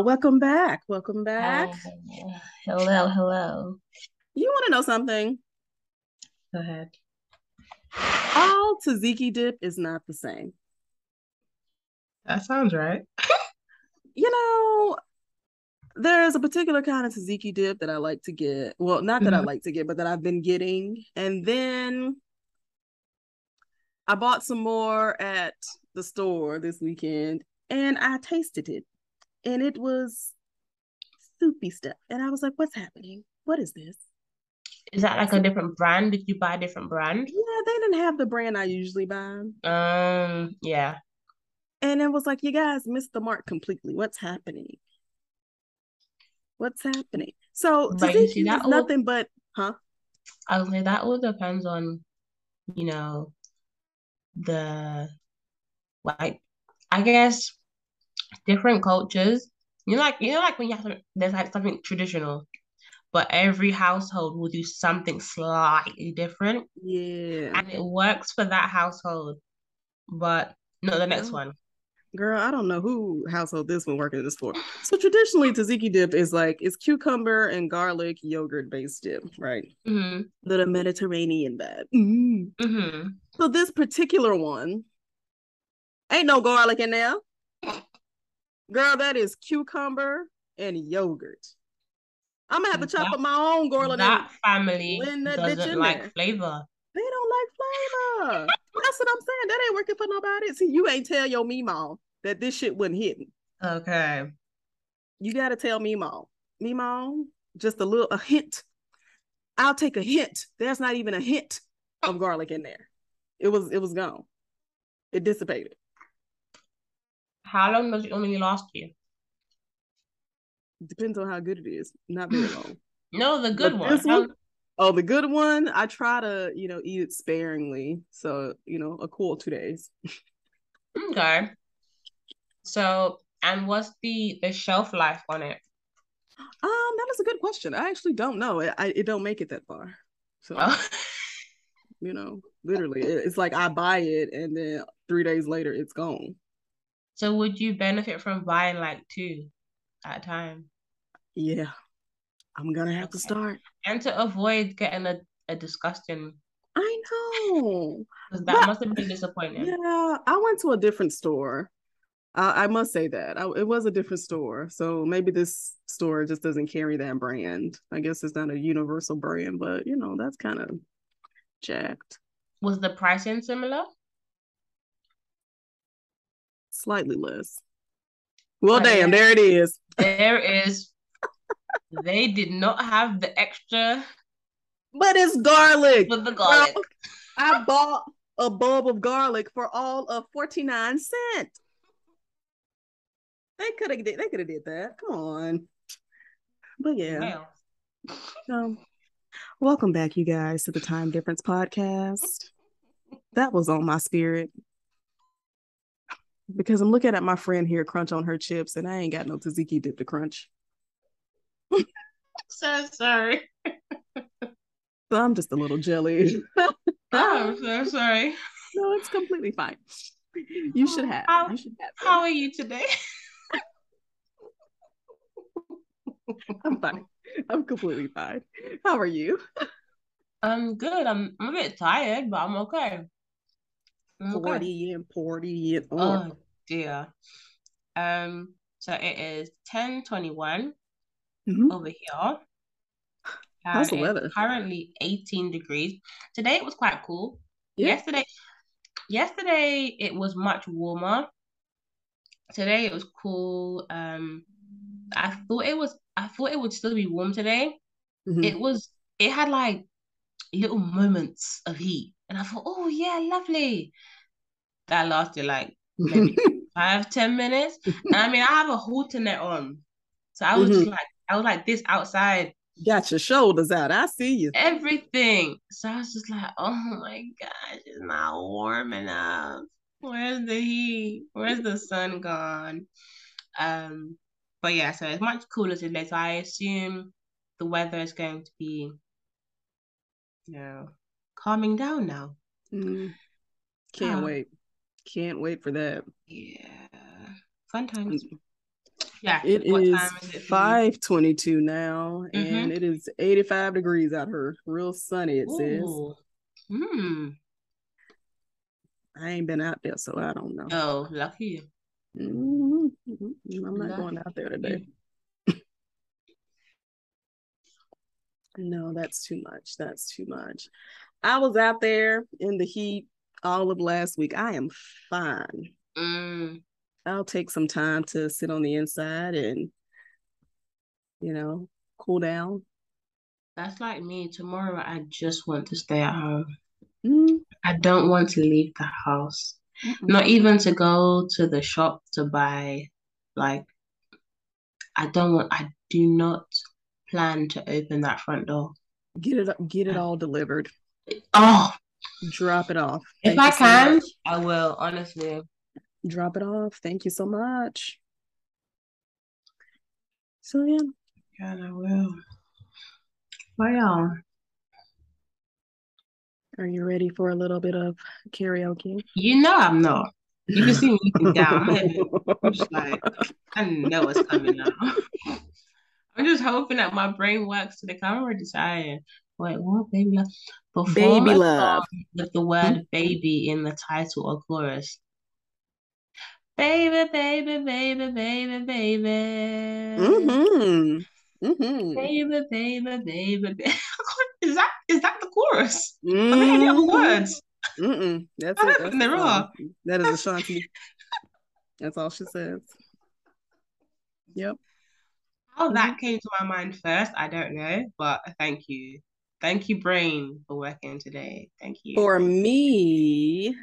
y'all. Welcome back. Hello. You want to know something? Go ahead. All tzatziki dip is not the same. That sounds right. You know, there's a particular kind of tzatziki dip that I like to get. Well, not that I like to get, but that I've been getting. And then I bought some more at the store this weekend and I tasted it. And it was soupy stuff. And I was like, what's happening? What is this? Is that like a different brand? Did you buy a different brand? Yeah, they didn't have the brand I usually buy. Yeah. And it was like, you guys missed the mark completely. What's happening? So tzatziki is nothing but, huh? I was like, that all depends on, you know, the, like, I guess different cultures. You know, like when you have to, there's like something traditional, but every household will do something slightly different. Yeah. And it works for that household, but not the next one. Girl, I don't know who household this one working in this for. So traditionally, tzatziki dip is like, it's cucumber and garlic yogurt-based dip, right? Mm-hmm. Little Mediterranean vibe. Mm-hmm. Mm-hmm. So this particular one, ain't no garlic in there. Girl, that is cucumber and yogurt. I'm gonna have to chop up my own garlic. That family doesn't like flavor. They don't like flavor. That's what I'm saying. That ain't working for nobody. See, you ain't tell your Meemaw that this shit wasn't hitting. Okay. You gotta tell Meemaw. Meemaw, just a hint. I'll take a hint. There's not even a hint of garlic in there. It was gone. It dissipated. How long does it only last you? Depends on how good it is. Not very long. No, the good one. The good one. I try to, you know, eat it sparingly. So, you know, a cool 2 days. Okay. So, and what's the shelf life on it? That is a good question. I actually don't know. It don't make it that far. So, you know, literally, it's like I buy it and then 3 days later it's gone. So, would you benefit from buying like two at a time? Yeah. I'm gonna have to start. And to avoid getting a disgusting. I know. Because that must have been disappointing. Yeah, I went to a different store. I must say that. It was a different store. So maybe this store just doesn't carry that brand. I guess it's not a universal brand, but you know, that's kind of jacked. Was the pricing similar? Slightly less. Well, damn, there it is. There is. They did not have the extra. But it's garlic. With the garlic. Girl, I bought a bulb of garlic for all of 49 cents. They could have did that. Come on. But yeah. Wow. So welcome back, you guys, to the Time Difference Podcast. That was on my spirit. Because I'm looking at my friend here crunch on her chips and I ain't got no tzatziki dip to crunch. So sorry. So I'm just a little jelly. Oh, I'm so sorry. No, it's completely fine. You should have it. How are you today? I'm fine. I'm completely fine. How are you? I'm good. I'm a bit tired, but I'm okay. 40 and 40. Oh dear. So it is 10:21. Mm-hmm. Over here. How's the weather? Currently 18 degrees. Today it was quite cool. Yeah. Yesterday it was much warmer. Today it was cool. I thought it would still be warm today. Mm-hmm. It had like little moments of heat. And I thought, oh yeah, lovely. That lasted like maybe 5-10 minutes. And I mean, I have a halter net on. So I was mm-hmm. just like, I was like this outside. Got your shoulders out. I see you. Everything. So I was just like, oh my gosh, it's not warm enough. Where's the heat? Where's the sun gone? But yeah, so it's much cooler today. So I assume the weather is going to be, you know, calming down now. Mm. Can't wait. Can't wait for that. Yeah. Fun times. Yeah. It is 5:22 now, and it is 85 degrees out here. Real sunny, it says. I ain't been out there, so I don't know. Oh, lucky. I'm not going out there today. No, that's too much. That's too much. I was out there in the heat all of last week. I am fine. I'll take some time to sit on the inside and, you know, cool down. That's like me. Tomorrow, I just want to stay at home. I don't want to leave the house. Not even to go to the shop to buy, like, I do not plan to open that front door. Get it all delivered. Oh, drop it off. If I can, I will, honestly. Drop it off. Thank you so much. So yeah, I will. Well, are you ready for a little bit of karaoke? You know I'm not. You can see me down. I'm just like, I know it's coming now. I'm just hoping that my brain works to the camera desire. Wait, what? Baby love. Before baby love. With the word baby in the title or chorus. Baby, baby, baby, baby, baby. Baby, baby, baby, baby. Is that the chorus? I mean, any other words? That's it. That's there are. That is Ashanti. That's all she says. Yep. How that came to my mind first, I don't know, but thank you. Thank you, brain, for working today. Thank you. For me,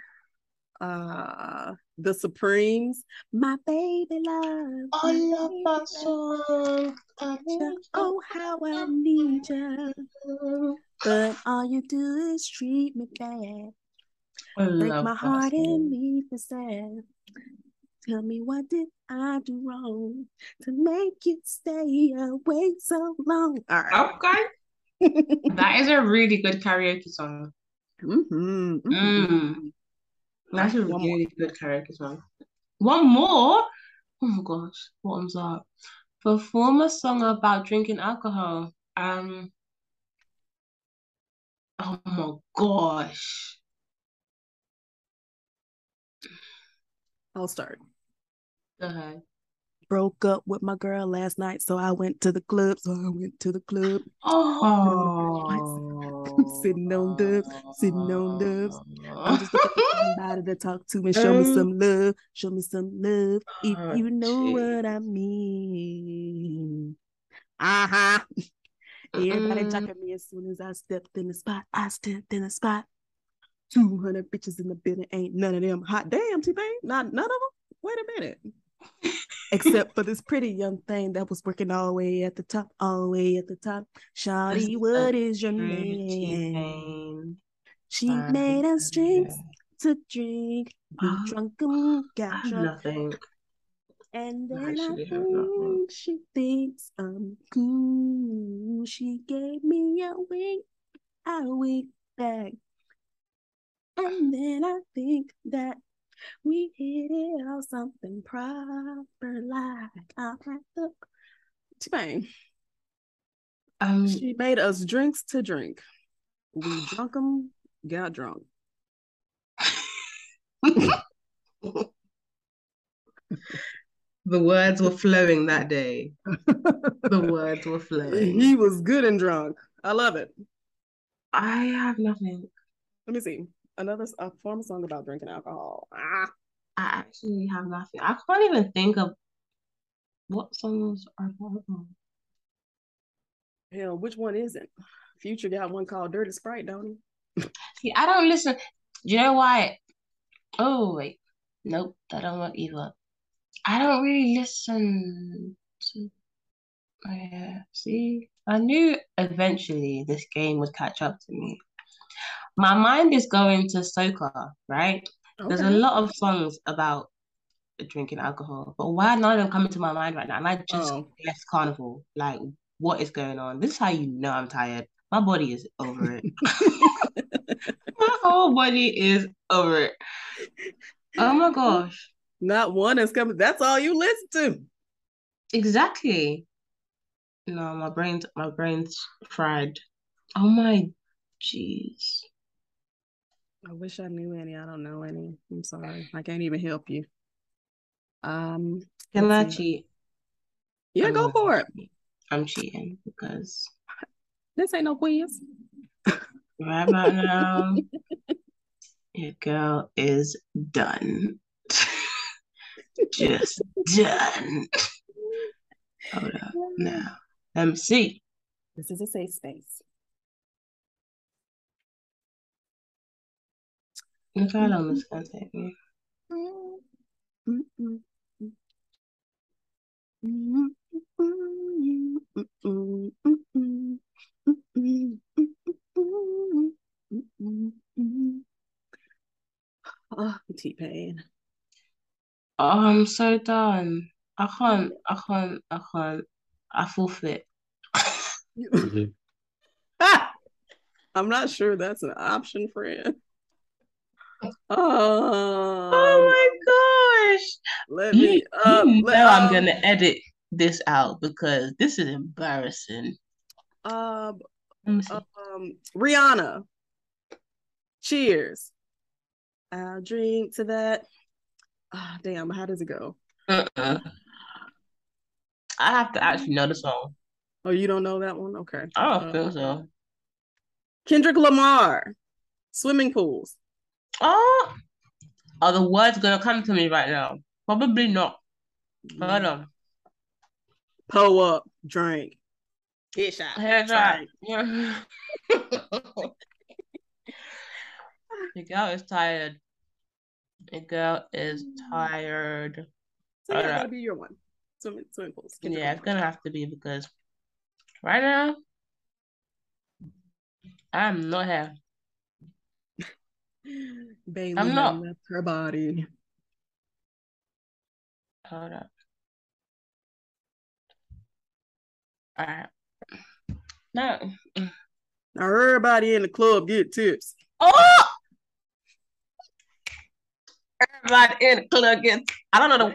The Supremes, My Baby Love. Oh, love my song. Oh, how I need you. But all you do is treat me bad. Break my heart and leave me sad. Tell me, what did I do wrong to make you stay away so long? All right. Okay. That is a really good karaoke song. That's a really good karaoke song. One more? Oh my gosh, bottoms up. Perform a song about drinking alcohol. Oh my gosh. I'll start. Go ahead. Broke up with my girl last night, so I went to the club. Oh, I'm sitting on dubs. I'm just looking for somebody to talk to and show me some love. If you know what I mean. Everybody talking me as soon as I stepped in the spot. 200 bitches in the building, ain't none of them hot. Damn, T-Pain, not none of them. Wait a minute. Except for this pretty young thing that was working all the way at the top. Shawty, what is your name? She made us drinks to drink. We drunk and got drunk. And then I think she thinks I'm cool. She gave me a wink. I winked back. And then I think that we hit it on something proper, like I'm at the T-Pain. She made us drinks to drink. We drunk them, got drunk. The words were flowing that day. The words were flowing. He was good and drunk. I love it. I have nothing. Let me see. Another form of song about drinking alcohol. I actually have nothing. I can't even think of what songs are alcohol. Hell, which one isn't? Future got one called Dirty Sprite, don't he? See, I don't listen. Do you know why? Oh, wait. Nope, that don't work either. I don't really listen to... Oh, yeah, see? I knew eventually this game would catch up to me. My mind is going to soca, right? Okay. There's a lot of songs about drinking alcohol, but why none of them coming to my mind right now? And I just left Carnival. Like, what is going on? This is how you know I'm tired. My body is over it. My whole body is over it. Oh my gosh. Not one is coming. That's all you listen to. Exactly. No, my brain's fried. Oh my, jeez. I wish I knew any. I don't know any. I'm sorry. I can't even help you. Can I cheat? Yeah, go for it. I'm cheating because this ain't no quiz. Right about now, your girl is done. Just done. Hold up now. Let me see. This is a safe space. If I don't, it's gonna take me. Oh, T-Pain. Oh, I'm so done. I can't. I forfeit. I'm not sure that's an option, friend. Oh my gosh. Let me up. I'm going to edit this out because this is embarrassing. Rihanna. Cheers. I'll drink to that. Oh, damn, how does it go? I have to actually know the song. Oh, you don't know that one? Okay. I don't think so. Kendrick Lamar, Swimming Pools. Oh, are the words going to come to me right now? Probably not. Hold on. Pull up, drink. Headshot. Yeah. The girl is tired. The girl is tired. So yeah, that'll be your one. Swimming pools. Yeah, it's going to have to be because right now, I'm not here. Bailey left her body. Hold up. All right. No. Now everybody in the club get tips. Oh! Everybody in the club gets. I don't know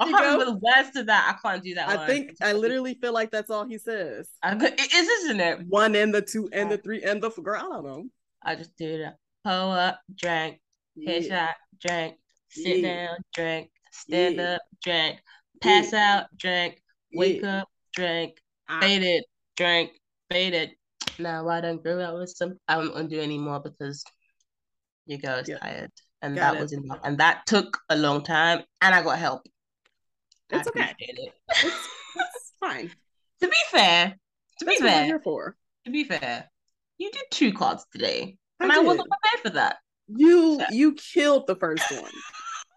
the words to that. I can't do that. I literally feel like that's all he says. Isn't it? One and the two and the three and the four. Girl, I don't know. I just do that. Pull up, drink. Headshot, drink. Sit down, drink. Stand up, drink. Pass out, drink. Wake up, drink. Faded, drink. Faded. Now I don't grow up with some. I won't undo anymore because your girl is tired, and got that was enough. And that took a long time, and I got help. It's okay. It's fine. To be fair, you did 2 cards today. And I wasn't prepared for that. You killed the first one.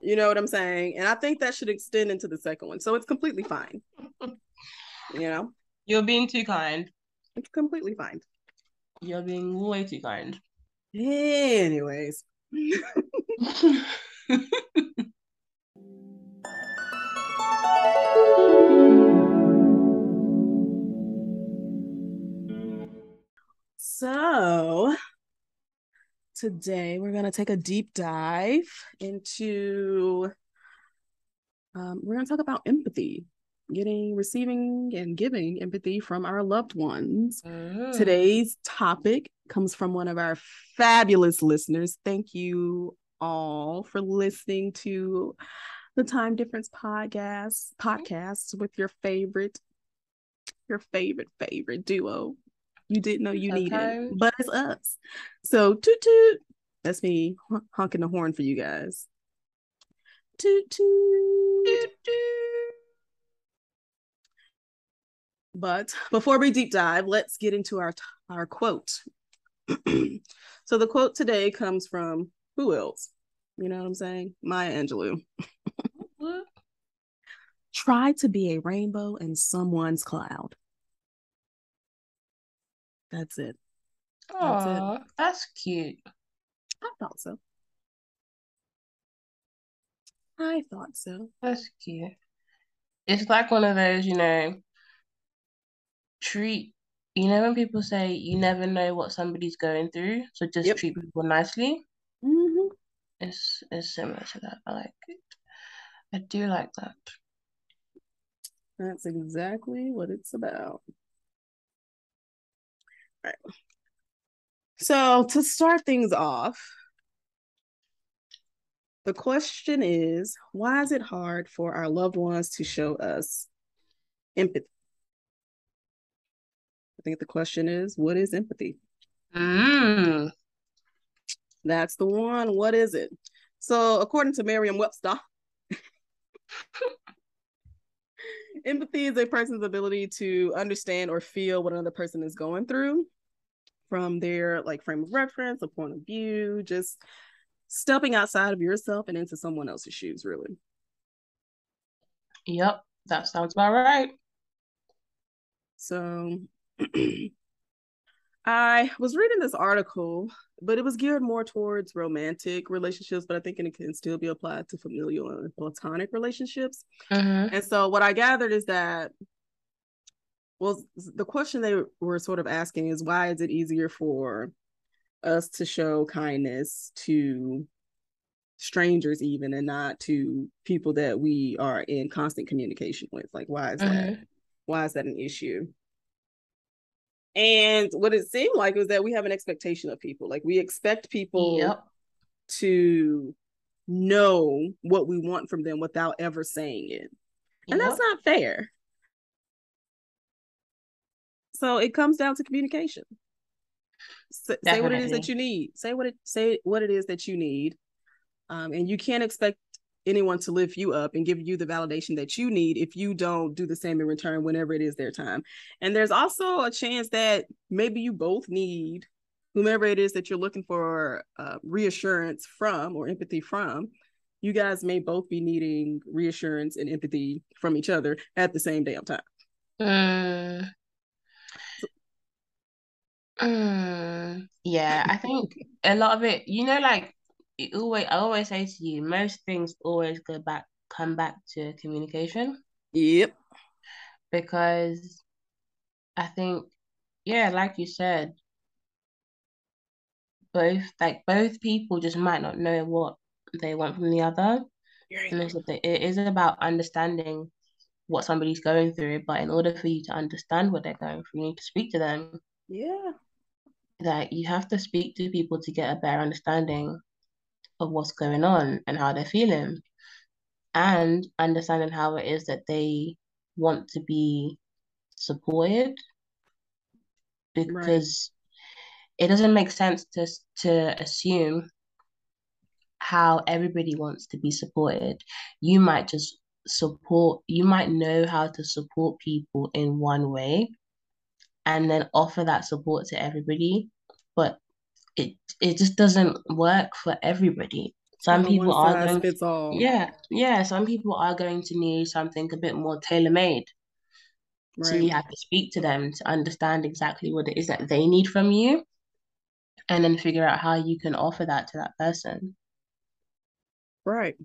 You know what I'm saying? And I think that should extend into the second one. So it's completely fine. You know? You're being too kind. It's completely fine. You're being way too kind. Anyways. So... today, we're going to take a deep dive into, we're going to talk about empathy, receiving and giving empathy from our loved ones. Oh. Today's topic comes from one of our fabulous listeners. Thank you all for listening to the Time Difference Podcast with your favorite duo. You didn't know you needed, but it's us. So toot toot. That's me honking the horn for you guys. Toot toot. Toot toot. But before we deep dive, let's get into our quote. So the quote today comes from who else? You know what I'm saying? Maya Angelou. Try to be a rainbow in someone's cloud. That's it. Oh, that's cute. I thought so. That's cute. It's like one of those, when people say you never know what somebody's going through, so just treat people nicely. Mm-hmm. It's similar to that. I like it. I do like that. That's exactly what it's about. All right. So to start things off, the question is, why is it hard for our loved ones to show us empathy? I think the question is, what is empathy? That's the one. What is it? So according to Merriam-Webster, empathy is a person's ability to understand or feel what another person is going through from their frame of reference, a point of view, just stepping outside of yourself and into someone else's shoes, really. Yep, that sounds about right. So I was reading this article, but it was geared more towards romantic relationships, but I think it can still be applied to familial and platonic relationships. And so what I gathered is that, well, the question they were sort of asking is, why is it easier for us to show kindness to strangers even, and not to people that we are in constant communication with? Like, why is that? Why is that an issue? And what it seemed like was that we have an expectation of people. Like, we expect people to know what we want from them without ever saying it. And that's not fair. So it comes down to communication. Say what it is that you need. Say what it is that you need. And you can't expect anyone to lift you up and give you the validation that you need if you don't do the same in return whenever it is their time. And there's also a chance that maybe you both need whomever it is that you're looking for reassurance from, or empathy from. You guys may both be needing reassurance and empathy from each other at the same damn time. Yeah, I think a lot of it, I always say to you, most things always come back to communication. Yep. Because I think, like you said, both people just might not know what they want from the other. And it is about understanding what somebody's going through, but in order for you to understand what they're going through, you need to speak to them. Yeah. That you have to speak to people to get a better understanding of what's going on and how they're feeling, and understanding how it is that they want to be supported, because it doesn't make sense to assume how everybody wants to be supported. You might just support, you might know how to support people in one way and then offer that support to everybody, but it just doesn't work for everybody. Some people are going to need something a bit more tailor-made. So you have to speak to them to understand exactly what it is that they need from you, and then figure out how you can offer that to that person. Right.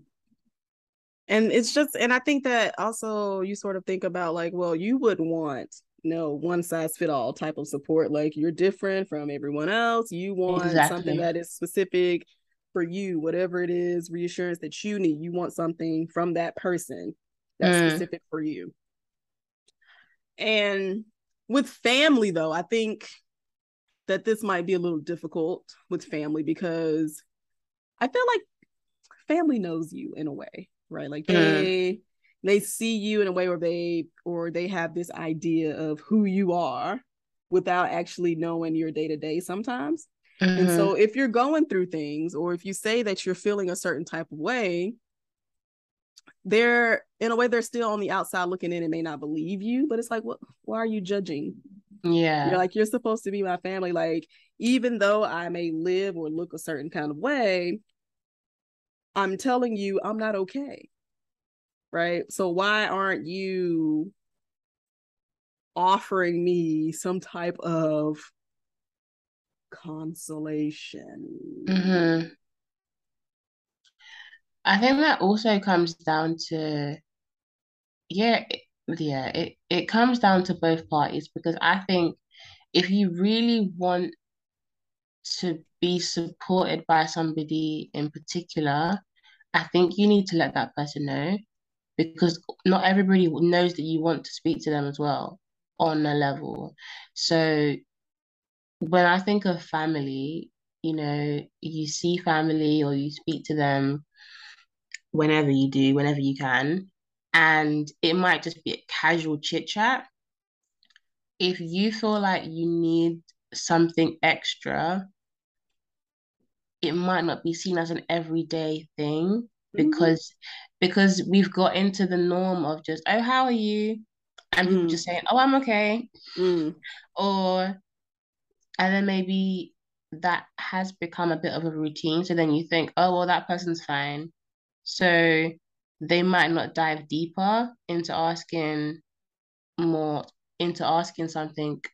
And it's just, and I think that also you sort of think about well, you would want no one size fit all type of support. Like, you're different from everyone else. You want something that is specific for you, whatever it is, reassurance that you need. You want something from that person that's specific for you. And with family, though, I think that this might be a little difficult with family, because I feel like family knows you in a way, right? Like, they see you in a way where they have this idea of who you are without actually knowing your day-to-day sometimes. And so if you're going through things, or if you say that you're feeling a certain type of way, they're still on the outside looking in and may not believe you, but it's why are you judging? You're you're supposed to be my family. Even though I may live or look a certain kind of way, I'm telling you, I'm not okay. Right? So why aren't you offering me some type of consolation? I think that also comes down to, it comes down to both parties, because I think if you really want to be supported by somebody in particular, I think you need to let that person know. because not everybody knows that you want to speak to them as well on a level. So when I think of family, you know, you see family or you speak to them whenever you do, whenever you can, and it might just be a casual chit chat. If you feel like you need something extra, it might not be seen as an everyday thing because we've got into the norm of just, oh, how are you? And people just saying, oh, I'm okay. And then maybe that has become a bit of a routine. So then you think, oh, well, that person's fine. So they might not dive deeper into asking something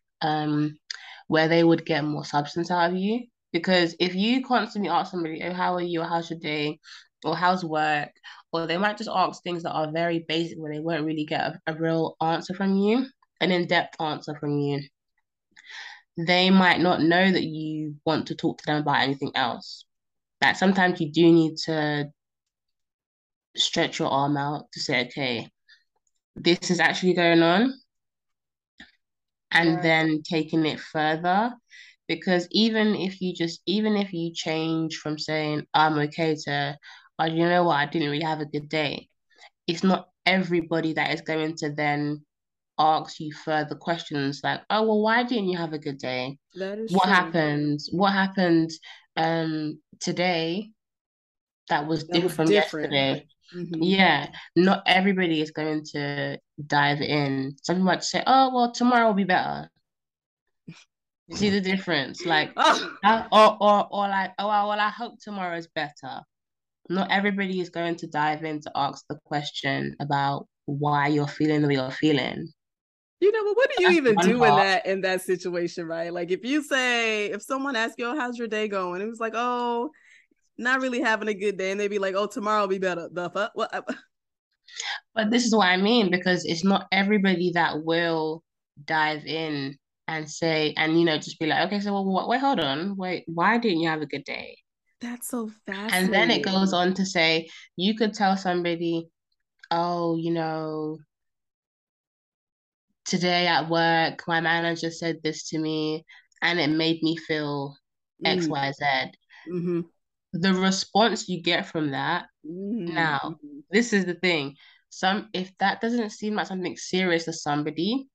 where they would get more substance out of you. Because if you constantly ask somebody, oh, how are you, or how's your day, or how's work, or they might just ask things that are very basic where they won't really get a real answer from you, an in-depth answer from you, they might not know that you want to talk to them about anything else. Like sometimes you do need to stretch your arm out to say, okay, this is actually going on, and then taking it further. Because even if you change from saying, I'm okay to, oh, you know what, I didn't really have a good day, it's not everybody that is going to then ask you further questions like, oh, well, why didn't you have a good day? What happened today that was different from yesterday? Mm-hmm. Yeah, not everybody is going to dive in. Some might say, oh, well, tomorrow will be better. See the difference? Like, I hope tomorrow is better. Not everybody is going to dive in to ask the question about why you're feeling the way you're feeling. You know, but what do you even do in that situation, right? Like, if someone asks you, oh, how's your day going? It was like, oh, not really having a good day. And they'd be like, oh, tomorrow will be better. The fuck? But this is what I mean, because it's not everybody that will dive in and say, and, you know, just be like, okay, so wait, hold on. Wait, why didn't you have a good day? That's so fascinating. And then it goes on to say, you could tell somebody, oh, you know, today at work, my manager said this to me and it made me feel X, Y, Z. Mm-hmm. The response you get from that, now, this is the thing. If that doesn't seem like something serious to somebody,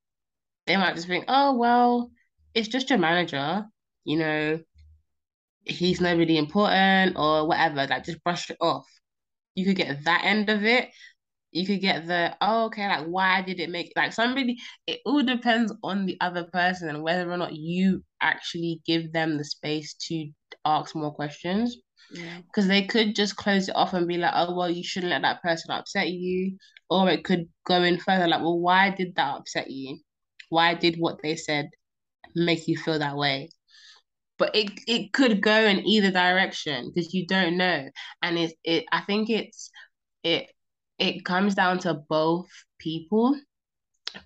they might just think, oh, well, it's just your manager, you know, he's nobody important or whatever, like just brush it off. You could get that end of it. You could get the, oh, okay, like why did it make, like somebody, it all depends on the other person and whether or not you actually give them the space to ask more questions. Because they could just close it off and be like, oh, well, you shouldn't let that person upset you. Or it could go in further, like, well, why did that upset you? Why did what they said make you feel that way? But it could go in either direction because you don't know. And I think it comes down to both people,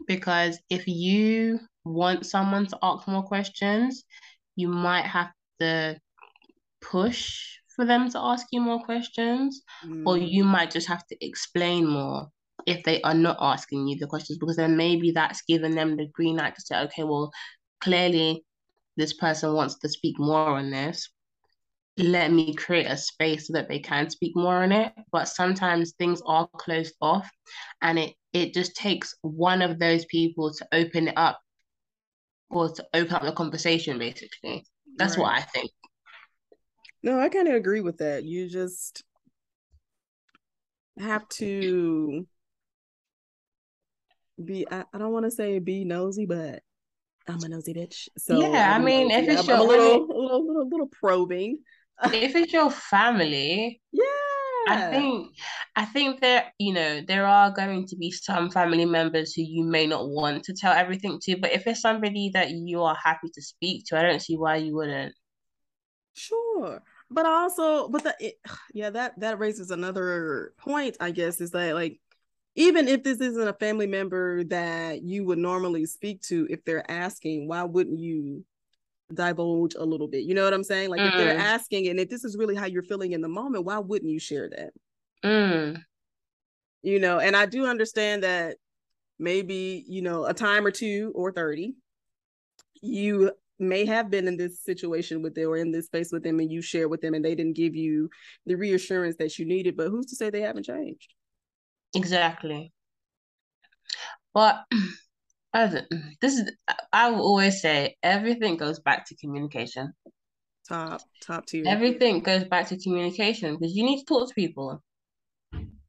because if you want someone to ask more questions, you might have to push for them to ask you more questions, or you might just have to explain more if they are not asking you the questions, because then maybe that's giving them the green light to say, okay, well, clearly this person wants to speak more on this. Let me create a space so that they can speak more on it. But sometimes things are closed off, and it just takes one of those people to open it up, or to open up the conversation, basically. That's what I think. No, I kind of agree with that. You just have to be, I don't want to say be nosy, but I'm a nosy bitch. So yeah, I mean, nosy. If it's a little probing. If it's your family, yeah, I think that, you know, there are going to be some family members who you may not want to tell everything to, but if it's somebody that you are happy to speak to, I don't see why you wouldn't. Sure. But also, that raises another point, I guess, is that, like, even if this isn't a family member that you would normally speak to, if they're asking, why wouldn't you divulge a little bit? You know what I'm saying? Like, if they're asking, and if this is really how you're feeling in the moment, why wouldn't you share that? you know, and I do understand that maybe, you know, a time or two or 30, you may have been in this situation with them or in this space with them, and you shared with them and they didn't give you the reassurance that you needed, but who's to say they haven't changed? Exactly. But I will always say everything goes back to communication. Top tier. Everything goes back to communication, because you need to talk to people.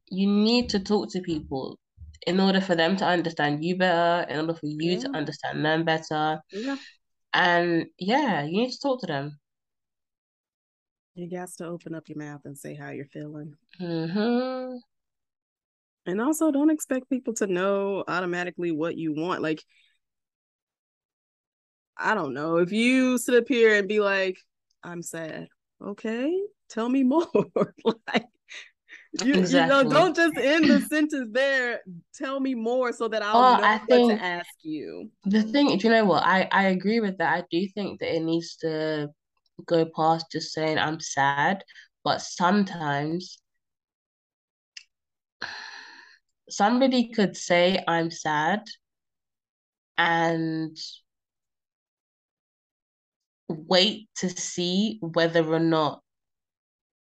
You need to talk to people in order for them to understand you better, in order for you to understand them better. Yeah. And yeah, you need to talk to them. You got to open up your mouth and say how you're feeling. Mm-hmm. And also, don't expect people to know automatically what you want. Like, I don't know, if you sit up here and be like, I'm sad. Okay, tell me more. Like, you know, don't just end the sentence there. Tell me more so that I know what to ask you. The thing, do you know what? I agree with that. I do think that it needs to go past just saying I'm sad, but sometimes somebody could say I'm sad and wait to see whether or not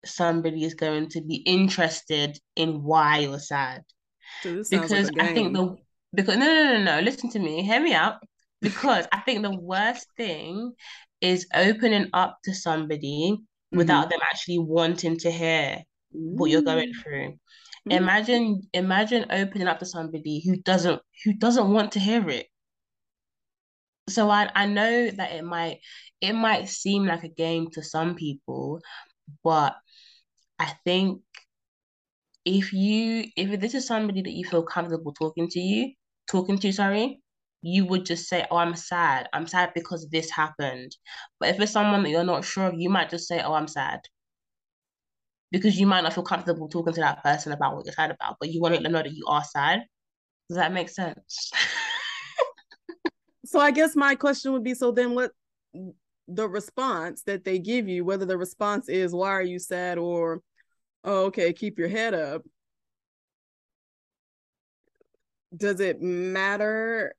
somebody is going to be interested in why you're sad. Dude, because like listen to me, hear me out. Because I think the worst thing is opening up to somebody without them actually wanting to hear what you're going through. Imagine opening up to somebody who doesn't want to hear it. So I know that it might seem like a game to some people, but I think if this is somebody that you feel comfortable talking to, you would just say, oh, I'm sad because this happened. But if it's someone that you're not sure of, you might just say, oh, I'm sad, because you might not feel comfortable talking to that person about what you're sad about, but you want to let them know that you are sad. Does that make sense? So I guess my question would be, so then what the response that they give you, whether the response is, why are you sad? Or, oh, okay, keep your head up. Does it matter?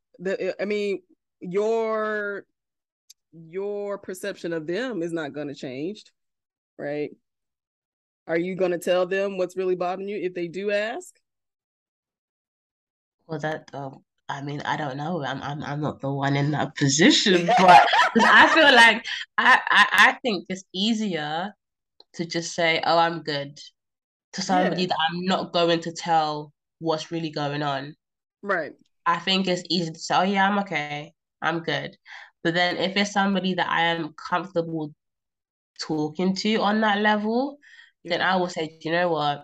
I mean, your perception of them is not going to change, right? Are you going to tell them what's really bothering you if they do ask? Well, that, I mean, I don't know. I'm not the one in that position, but I feel like I think it's easier to just say, oh, I'm good, to somebody that I'm not going to tell what's really going on. Right. I think it's easy to say, oh yeah, I'm okay, I'm good. But then if it's somebody that I am comfortable talking to on that level, then I will say, do you know what?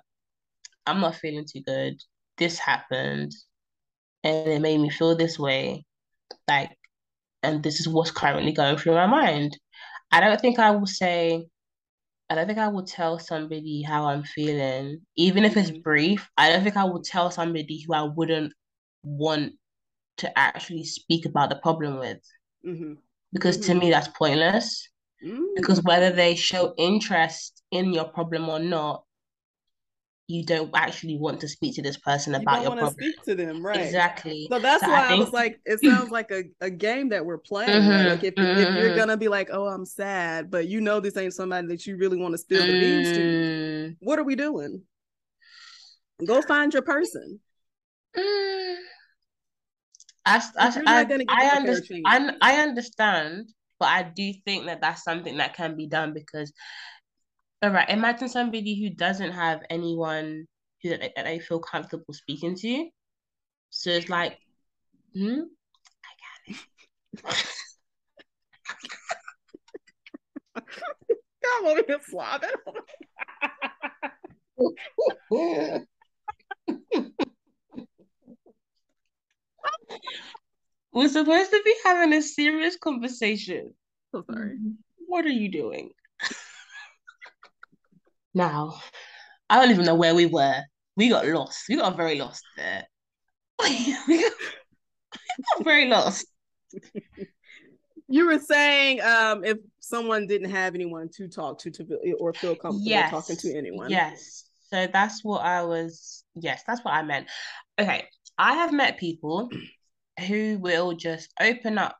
I'm not feeling too good. This happened and it made me feel this way. Like, and this is what's currently going through my mind. I don't think I will tell somebody how I'm feeling, even if it's brief. I don't think I will tell somebody who I wouldn't want to actually speak about the problem with. Mm-hmm. Because to me, that's pointless. Because whether they show interest in your problem or not, you don't actually want to speak to this person about your problem. You don't want to speak to them, right? Exactly. So that's why I was like, it sounds like a game that we're playing. Mm-hmm, like if you're going to be like, oh, I'm sad, but you know this ain't somebody that you really want to spill the beans to, what are we doing? Go find your person. I understand. But I do think that that's something that can be done, because, all right, imagine somebody who doesn't have anyone that they feel comfortable speaking to. So it's like, I got it. Come over here, slobbing. We're supposed to be having a serious conversation. So sorry. What are you doing? Now, I don't even know where we were. We got lost. We got very lost there. We got very lost. You were saying if someone didn't have anyone to talk to or feel comfortable talking to anyone. Yes. So that's what I was, yes, that's what I meant. Okay, I have met people who will just open up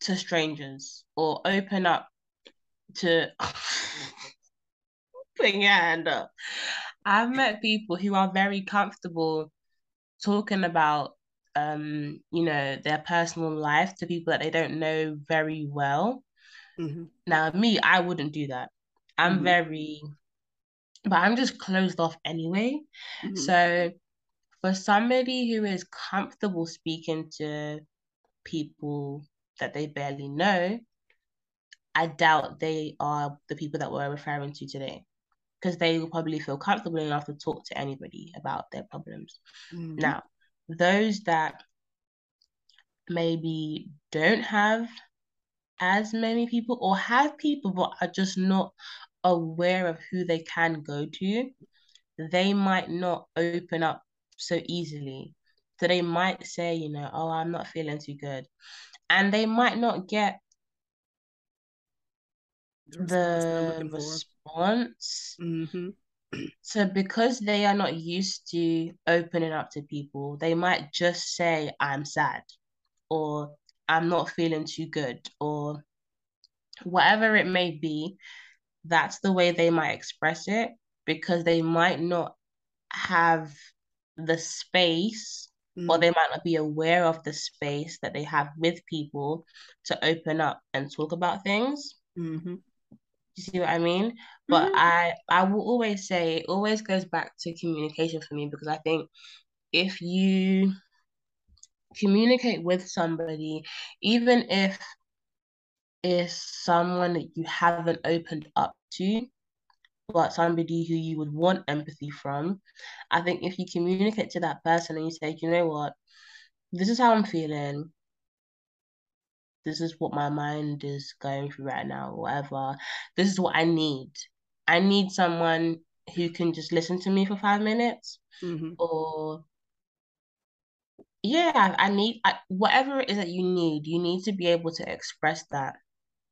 to strangers or open up to putting your hand up. I've met people who are very comfortable talking about you know, their personal life to people that they don't know very well. Mm-hmm. Now, me, I wouldn't do that. I'm mm-hmm. But I'm just closed off anyway. Mm-hmm. So for somebody who is comfortable speaking to people that they barely know, I doubt they are the people that we're referring to today, because they will probably feel comfortable enough to talk to anybody about their problems. Mm-hmm. Now, those that maybe don't have as many people or have people but are just not aware of who they can go to, they might not open up so easily. So they might say, you know, oh, I'm not feeling too good. And they might not get the response. Mm-hmm. So because they are not used to opening up to people, they might just say, I'm sad, or I'm not feeling too good, or whatever it may be. That's the way they might express it, because they might not have the space, or they might not be aware of the space that they have with people to open up and talk about things. Mm-hmm. You see what I mean? But mm-hmm. I will always say, it always goes back to communication for me, because I think if you communicate with somebody, even if it's someone that you haven't opened up to, but somebody who you would want empathy from, I think if you communicate to that person and you say, you know what, this is how I'm feeling, this is what my mind is going through right now, or whatever, this is what I need. I need someone who can just listen to me for 5 minutes, mm-hmm. or yeah, I need whatever it is that you need to be able to express that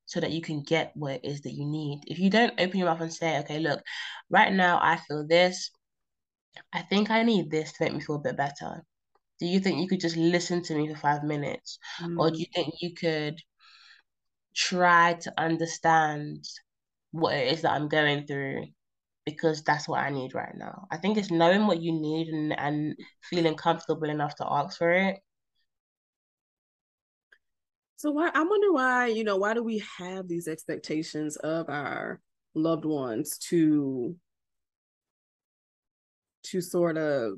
so that you can get what it is that you need. If you don't open your mouth and say, okay, look, right now I feel this, I think I need this to make me feel a bit better. Do you think you could just listen to me for 5 minutes? Mm. Or do you think you could try to understand what it is that I'm going through? Because that's what I need right now. I think it's knowing what you need and feeling comfortable enough to ask for it. So I wonder why, you know, why do we have these expectations of our loved ones to sort of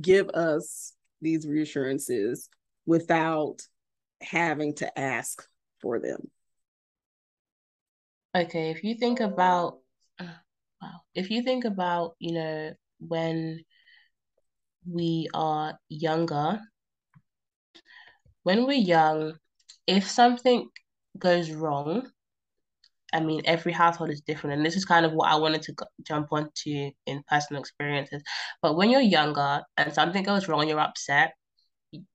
give us these reassurances without having to ask for them? Okay, if you think about, you know, when we are younger, when we're young, if something goes wrong, I mean, every household is different, and this is kind of what I wanted to jump onto in personal experiences. But when you're younger and something goes wrong and you're upset,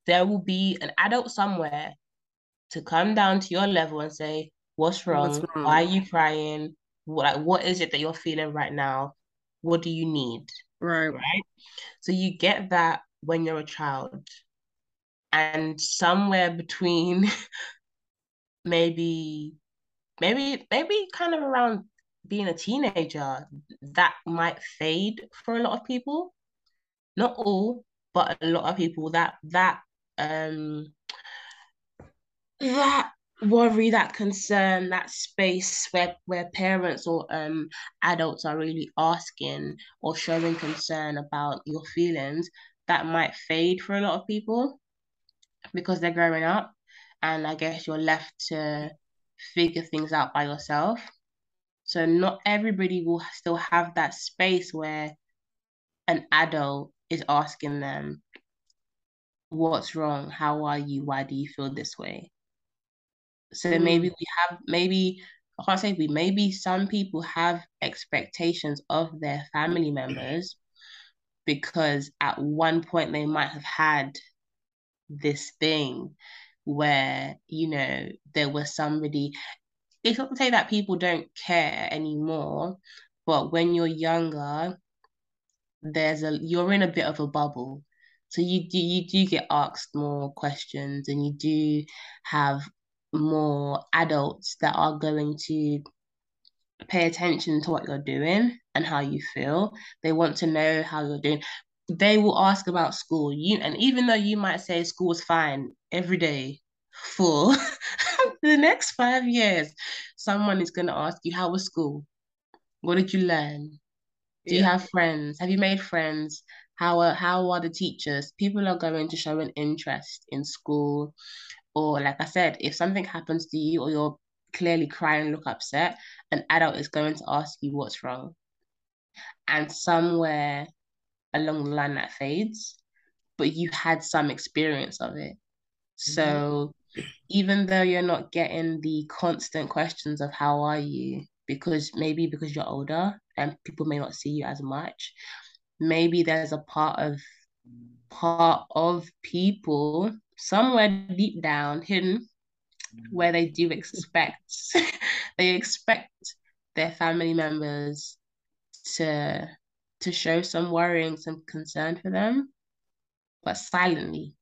there will be an adult somewhere to come down to your level and say, What's wrong? Why are you crying? What is it that you're feeling right now? What do you need? Right. So you get that when you're a child. And somewhere between maybe kind of around being a teenager, that might fade for a lot of people. Not all, but a lot of people, that worry, that concern, that space where parents or adults are really asking or showing concern about your feelings, that might fade for a lot of people because they're growing up, and I guess you're left to figure things out by yourself. So not everybody will still have that space where an adult is asking them, what's wrong? How are you? Why do you feel this way? So maybe some people have expectations of their family members because at one point they might have had this thing where, you know, there was somebody. It's not to say that people don't care anymore, But when you're younger, you're in a bit of a bubble. So you do get asked more questions, and you do have more adults that are going to pay attention to what you're doing and how you feel. They want to know how you're doing. They will ask about school. And even though you might say school was fine every day for the next 5 years, someone is going to ask you, how was school? What did you learn? Do you have friends? Have you made friends? How are the teachers? People are going to show an interest in school. Or like I said, if something happens to you or you're clearly crying, look upset, an adult is going to ask you what's wrong. And somewhere along the line that fades, but you had some experience of it. So even though you're not getting the constant questions of how are you, because you're older and people may not see you as much, maybe there's a part of people somewhere deep down hidden where they do expect their family members to show some worrying, some concern for them, but silently.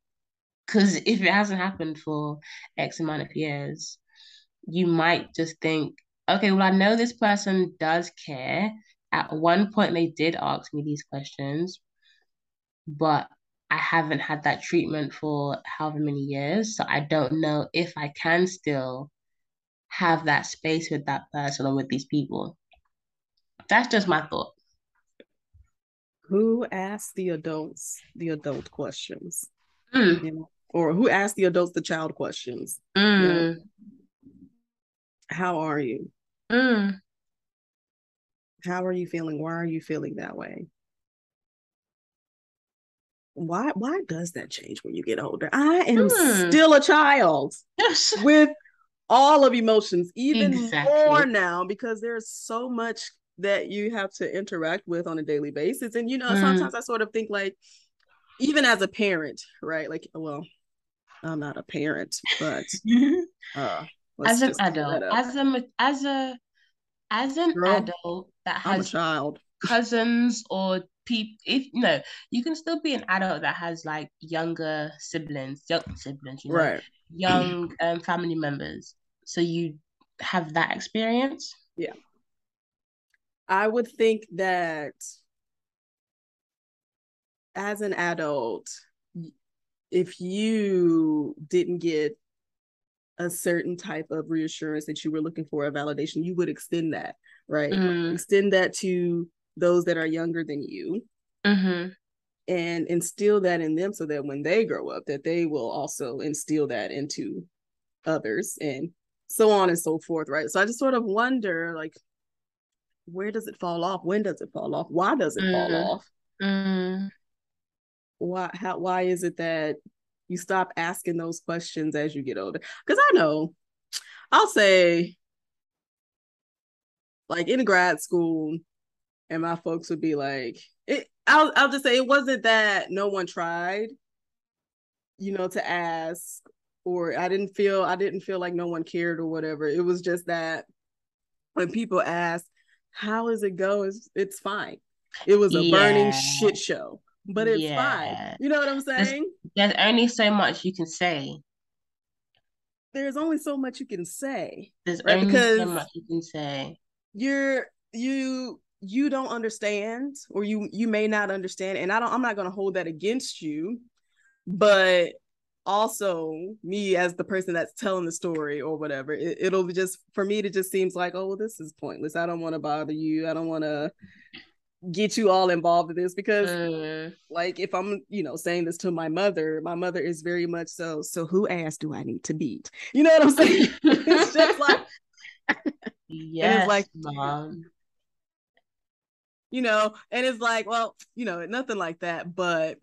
Because if it hasn't happened for X amount of years, you might just think, okay, well, I know this person does care. At one point, they did ask me these questions, but I haven't had that treatment for however many years, so I don't know if I can still have that space with that person or with these people. That's just my thought. Who asked the adults the adult questions? You know? Or who asked the adults the child questions? You know? How are you? How are you feeling? Why are you feeling that way? Why does that change when you get older? I am still a child with all of emotions, even more now, because there's so much that you have to interact with on a daily basis. And, you know, sometimes I sort of think, like, even as a parent, right? Like, well, I'm not a parent, but as an adult that has child cousins or people, you can still be an adult that has, like, younger siblings, you know, right? Young family members. So you have that experience. Yeah, I would think that as an adult, if you didn't get a certain type of reassurance that you were looking for, a validation, you would extend that, right? Extend that to those that are younger than you, and instill that in them so that when they grow up, that they will also instill that into others, and so on and so forth, right? So I just sort of wonder, like, where does it fall off? When does it fall off? Why does it fall off? Why is it that you stop asking those questions as you get older? Because I know, I'll say, like, in grad school, and my folks would be like, I'll just say it wasn't that no one tried, you know, to ask, or I didn't feel like no one cared or whatever. It was just that when people ask, how is it going? It's fine. It was a burning shit show, but it's fine. You know what I'm saying? There's only so much you can say. There's only so much you can say. There's right? only because so much you can say. You don't understand, or you may not understand, and I'm not going to hold that against you, but also me as the person that's telling the story or whatever, it'll be just, for me, it just seems like, oh, well, this is pointless. I don't want to bother you. I don't want to get you all involved in this, because like, if I'm, you know, saying this to my mother is very much so who ass do I need to beat? You know what I'm saying? It's just like, yes, it's like, mom. You know, and it's like, well, you know, nothing like that, but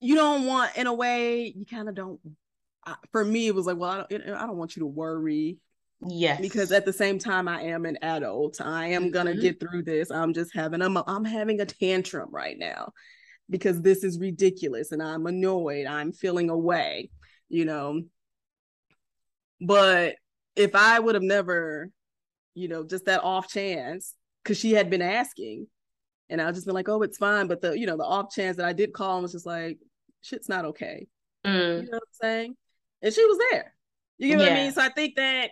you don't want, in a way, you kind of don't, for me, it was like, well, I don't want you to worry. Yes. Because at the same time, I am an adult. I am going to get through this. I'm having a tantrum right now because this is ridiculous and I'm annoyed. I'm feeling away, you know. But if I would have never, you know, just that off chance, because she had been asking. And I've just been like, oh, it's fine. But the, you know, the off chance that I did call and was just like, shit's not okay. Mm. You know what I'm saying? And she was there. You get what I mean? So I think that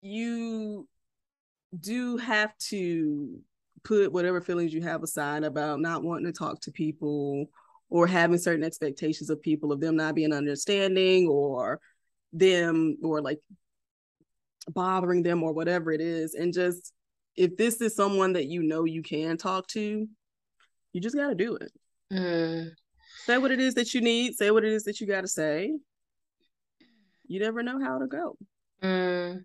you do have to put whatever feelings you have aside about not wanting to talk to people or having certain expectations of people, of them not being understanding or them or like bothering them or whatever it is. And just, if this is someone that you know you can talk to, you just got to do it. Say what it is that you need. Say what it is that you got to say. You never know how it'll go.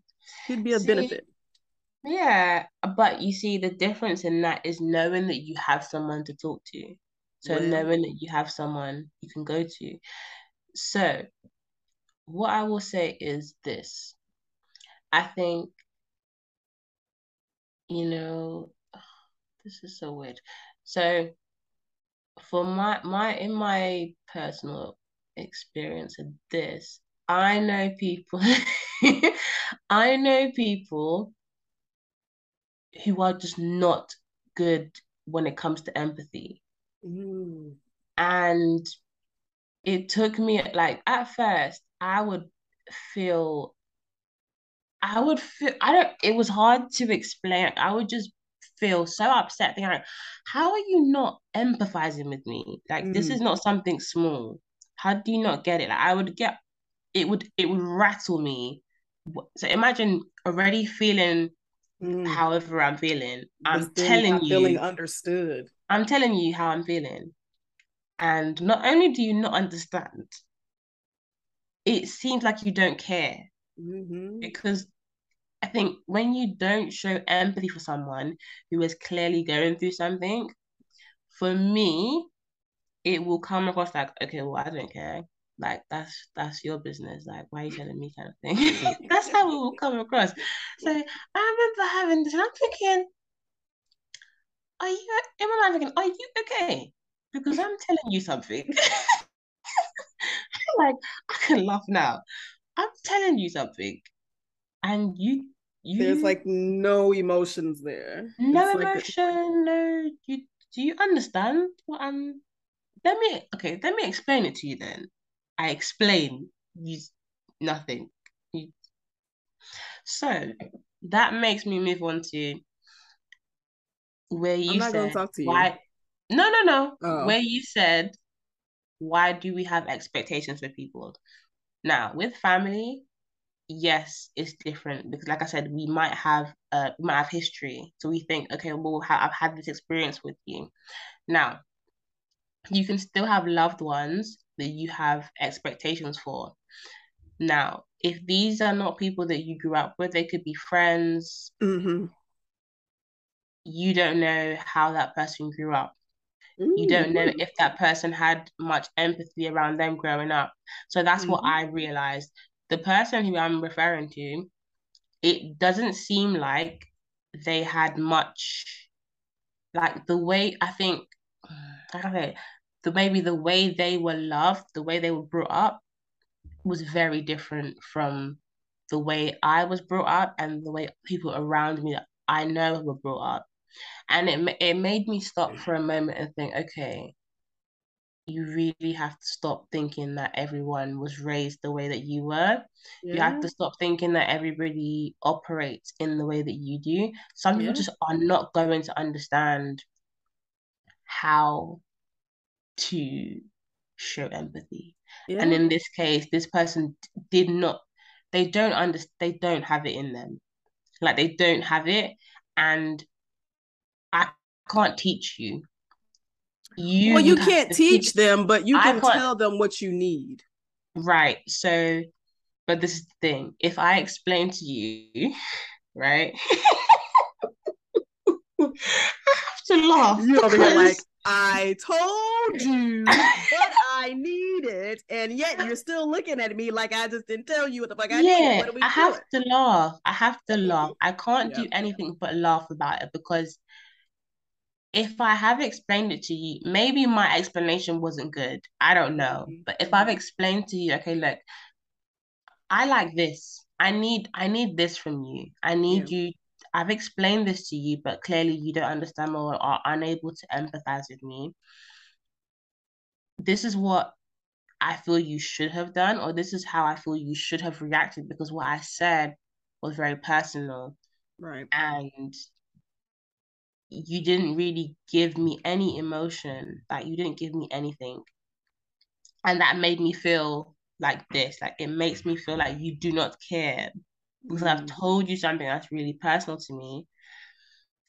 Could be a benefit. Yeah, but you see, the difference in that is knowing that you have someone to talk to. So knowing that you have someone you can go to. So what I will say is this. I think, you know, this is so weird. So for my in my personal experience of this, I know people who are just not good when it comes to empathy. Mm. And it took me, like, at first it was hard to explain. I would just feel so upset, thinking, like, how are you not empathizing with me? Like, this is not something small. How do you not get it? Like, it would rattle me. So imagine already feeling however I'm feeling. Feeling understood. I'm telling you how I'm feeling. And not only do you not understand, it seems like you don't care. Mm-hmm. Because I think when you don't show empathy for someone who is clearly going through something, for me, it will come across like, okay, well, I don't care. Like, that's your business. Like, why are you telling me, kind of thing? That's how it will come across. So I remember having this, and I'm thinking, are you okay? Because I'm telling you something. Like, I can laugh now. I'm telling you something, and you there's like no emotions there. No emotion. Like no, do you understand what I'm? Let me explain it to you. Then I explain you nothing. So that makes me move on to where you said why. No. Oh. Where you said, why do we have expectations for people? Now, with family, yes, it's different because, like I said, we might have history. So we think, okay, well, I've had this experience with you. Now, you can still have loved ones that you have expectations for. Now, if these are not people that you grew up with, they could be friends. Mm-hmm. You don't know how that person grew up. You don't know if that person had much empathy around them growing up. So that's what I realized. The person who I'm referring to, it doesn't seem like they had much, like the way I think, maybe the way they were loved, the way they were brought up was very different from the way I was brought up and the way people around me that I know were brought up. And it made me stop for a moment and think, okay, you really have to stop thinking that everyone was raised the way that you were. Yeah. You have to stop thinking that everybody operates in the way that you do. Some people just are not going to understand how to show empathy. Yeah. And in this case, this person did not, they don't have it in them. Like, they don't have it. And I can't teach you. You can't teach them, but you can tell them what you need. Right. So, but this is the thing. If I explain to you, right, I have to laugh. You're like, I told you what I needed, and yet you're still looking at me like I just didn't tell you what the fuck I needed. What are we doing? I have to laugh. I can't do anything but laugh about it, because if I have explained it to you, maybe my explanation wasn't good. I don't know. But if I've explained to you, okay, look, I like this. I need this from you. I need you. I've explained this to you, but clearly you don't understand or are unable to empathize with me. This is what I feel you should have done, or this is how I feel you should have reacted, because what I said was very personal. Right. And you didn't really give me any emotion. Like, you didn't give me anything. And that made me feel like this. Like, it makes me feel like you do not care, because I've told you something that's really personal to me,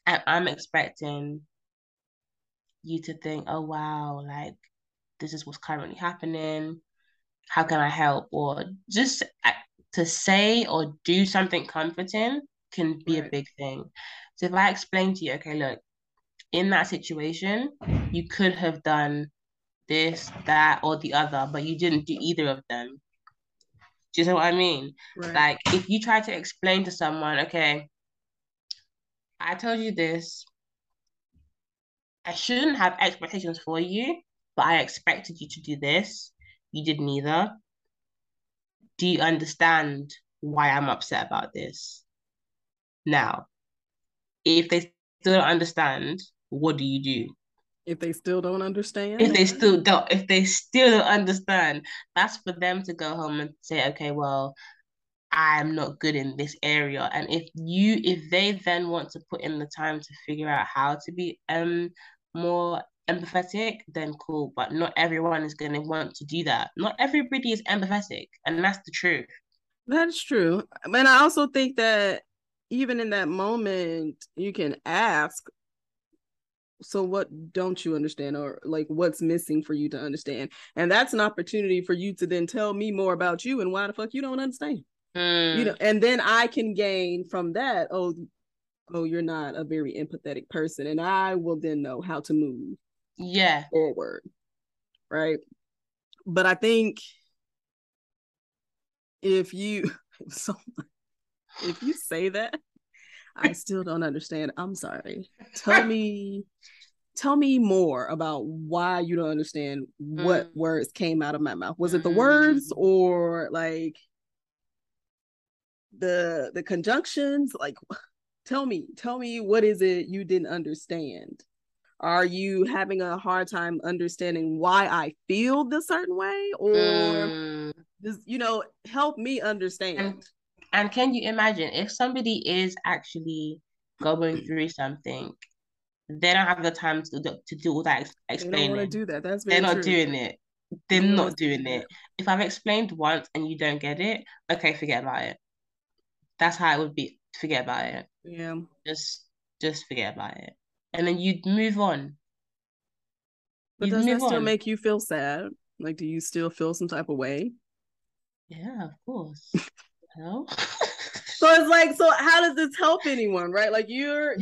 and I'm expecting you to think, oh, wow, like, this is what's currently happening. How can I help? Or just to say or do something comforting can be a big thing. So if I explain to you, okay, look, in that situation, you could have done this, that, or the other, but you didn't do either of them. Do you know what I mean? Right. Like, if you try to explain to someone, okay, I told you this, I shouldn't have expectations for you, but I expected you to do this. You did neither. Do you understand why I'm upset about this? Now, if they still don't understand, what do you do? If they still don't understand, that's for them to go home and say, okay, well, I'm not good in this area. And if they then want to put in the time to figure out how to be more empathetic, then cool. But not everyone is going to want to do that. Not everybody is empathetic, and that's the truth. That's true. And I also think that even in that moment, you can ask, so what don't you understand, or like what's missing for you to understand? And that's an opportunity for you to then tell me more about you and why the fuck you don't understand. You know, and then I can gain from that, oh, you're not a very empathetic person, and I will then know how to move forward. Right. But I think if you say that, I still don't understand, I'm sorry, tell me more about why you don't understand what words came out of my mouth. Was it the words, or like the conjunctions? Like, tell me what is it you didn't understand? Are you having a hard time understanding why I feel this certain way? Or just, you know, help me understand. And can you imagine if somebody is actually going through something, they don't have the time to do all that explaining. They don't want to do that. That's very true. They're not doing it. If I've explained once and you don't get it, okay, forget about it. That's how it would be. Forget about it. Yeah. Just forget about it. And then you'd move on. But does that still make you feel sad? Like, do you still feel some type of way? Yeah, of course. No. So it's like, so how does this help anyone, right? Like, you're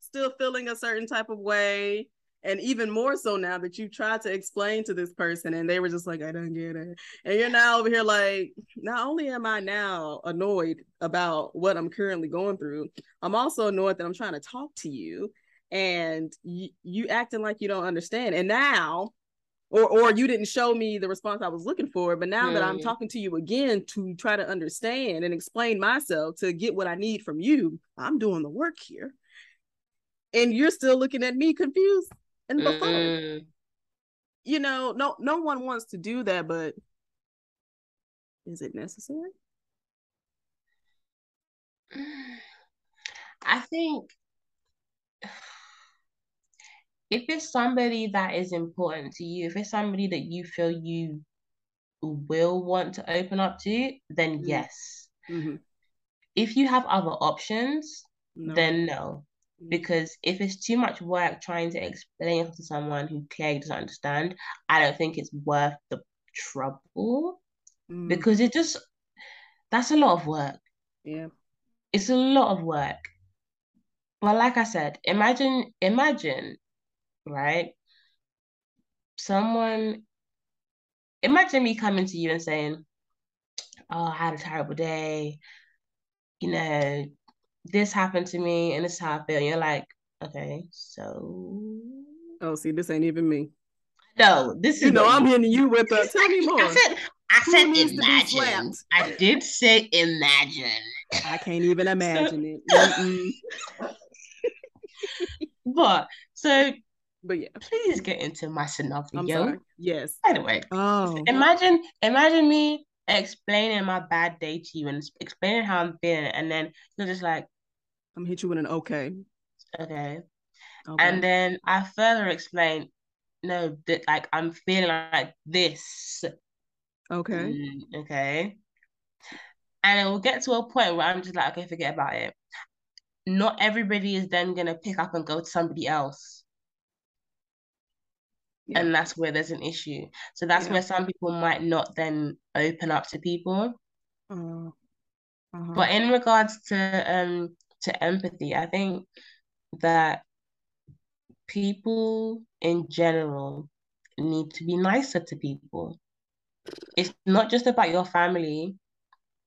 still feeling a certain type of way, and even more so now that you tried to explain to this person and they were just like, I don't get it. And you're now over here like, not only am I now annoyed about what I'm currently going through, I'm also annoyed that I'm trying to talk to you and you acting like you don't understand. And now, or you didn't show me the response I was looking for, but now that I'm talking to you again to try to understand and explain myself to get what I need from you, I'm doing the work here. And you're still looking at me confused and befuddled. You know, no one wants to do that, but is it necessary? I think if it's somebody that is important to you, if it's somebody that you feel you will want to open up to, then yes. If you have other options, then no. Because if it's too much work trying to explain it to someone who clearly doesn't understand, I don't think it's worth the trouble. Because that's a lot of work. Yeah. It's a lot of work. But like I said, imagine. Right? Imagine me coming to you and saying, oh, I had a terrible day. You know, this happened to me and this is how I feel. And you're like, okay, so. Oh, see, this ain't even me. No, this is. You know, I'm hitting you with a, tell me more. I said, I said imagine. I did say imagine. I can't even imagine it. But yeah, please get into my synopsis. I'm sorry. Yes. Anyway, imagine me explaining my bad day to you and explaining how I'm feeling, and then you're just like, "I'm gonna hit you with an okay," and then I further explain, no, that like I'm feeling like this. Okay, and it will get to a point where I'm just like, okay, forget about it. Not everybody is then gonna pick up and go to somebody else. Yeah. And that's where there's an issue. So that's where some people might not then open up to people. But in regards to empathy, I think that people in general need to be nicer to people. It's not just about your family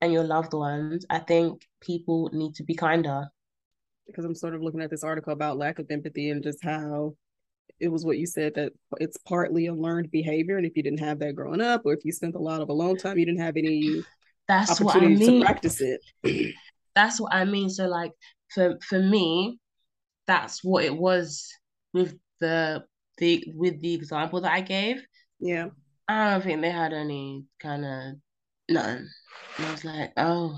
and your loved ones. I think people need to be kinder. Because I'm sort of looking at this article about lack of empathy and just how it was what you said, that it's partly a learned behavior. And if you didn't have that growing up, or if you spent a lot of alone time, you didn't have any opportunities to practice it. That's what I mean. So like for me, that's what it was with the example that I gave. Yeah. I don't think they had any kind of nothing. And I was like, oh,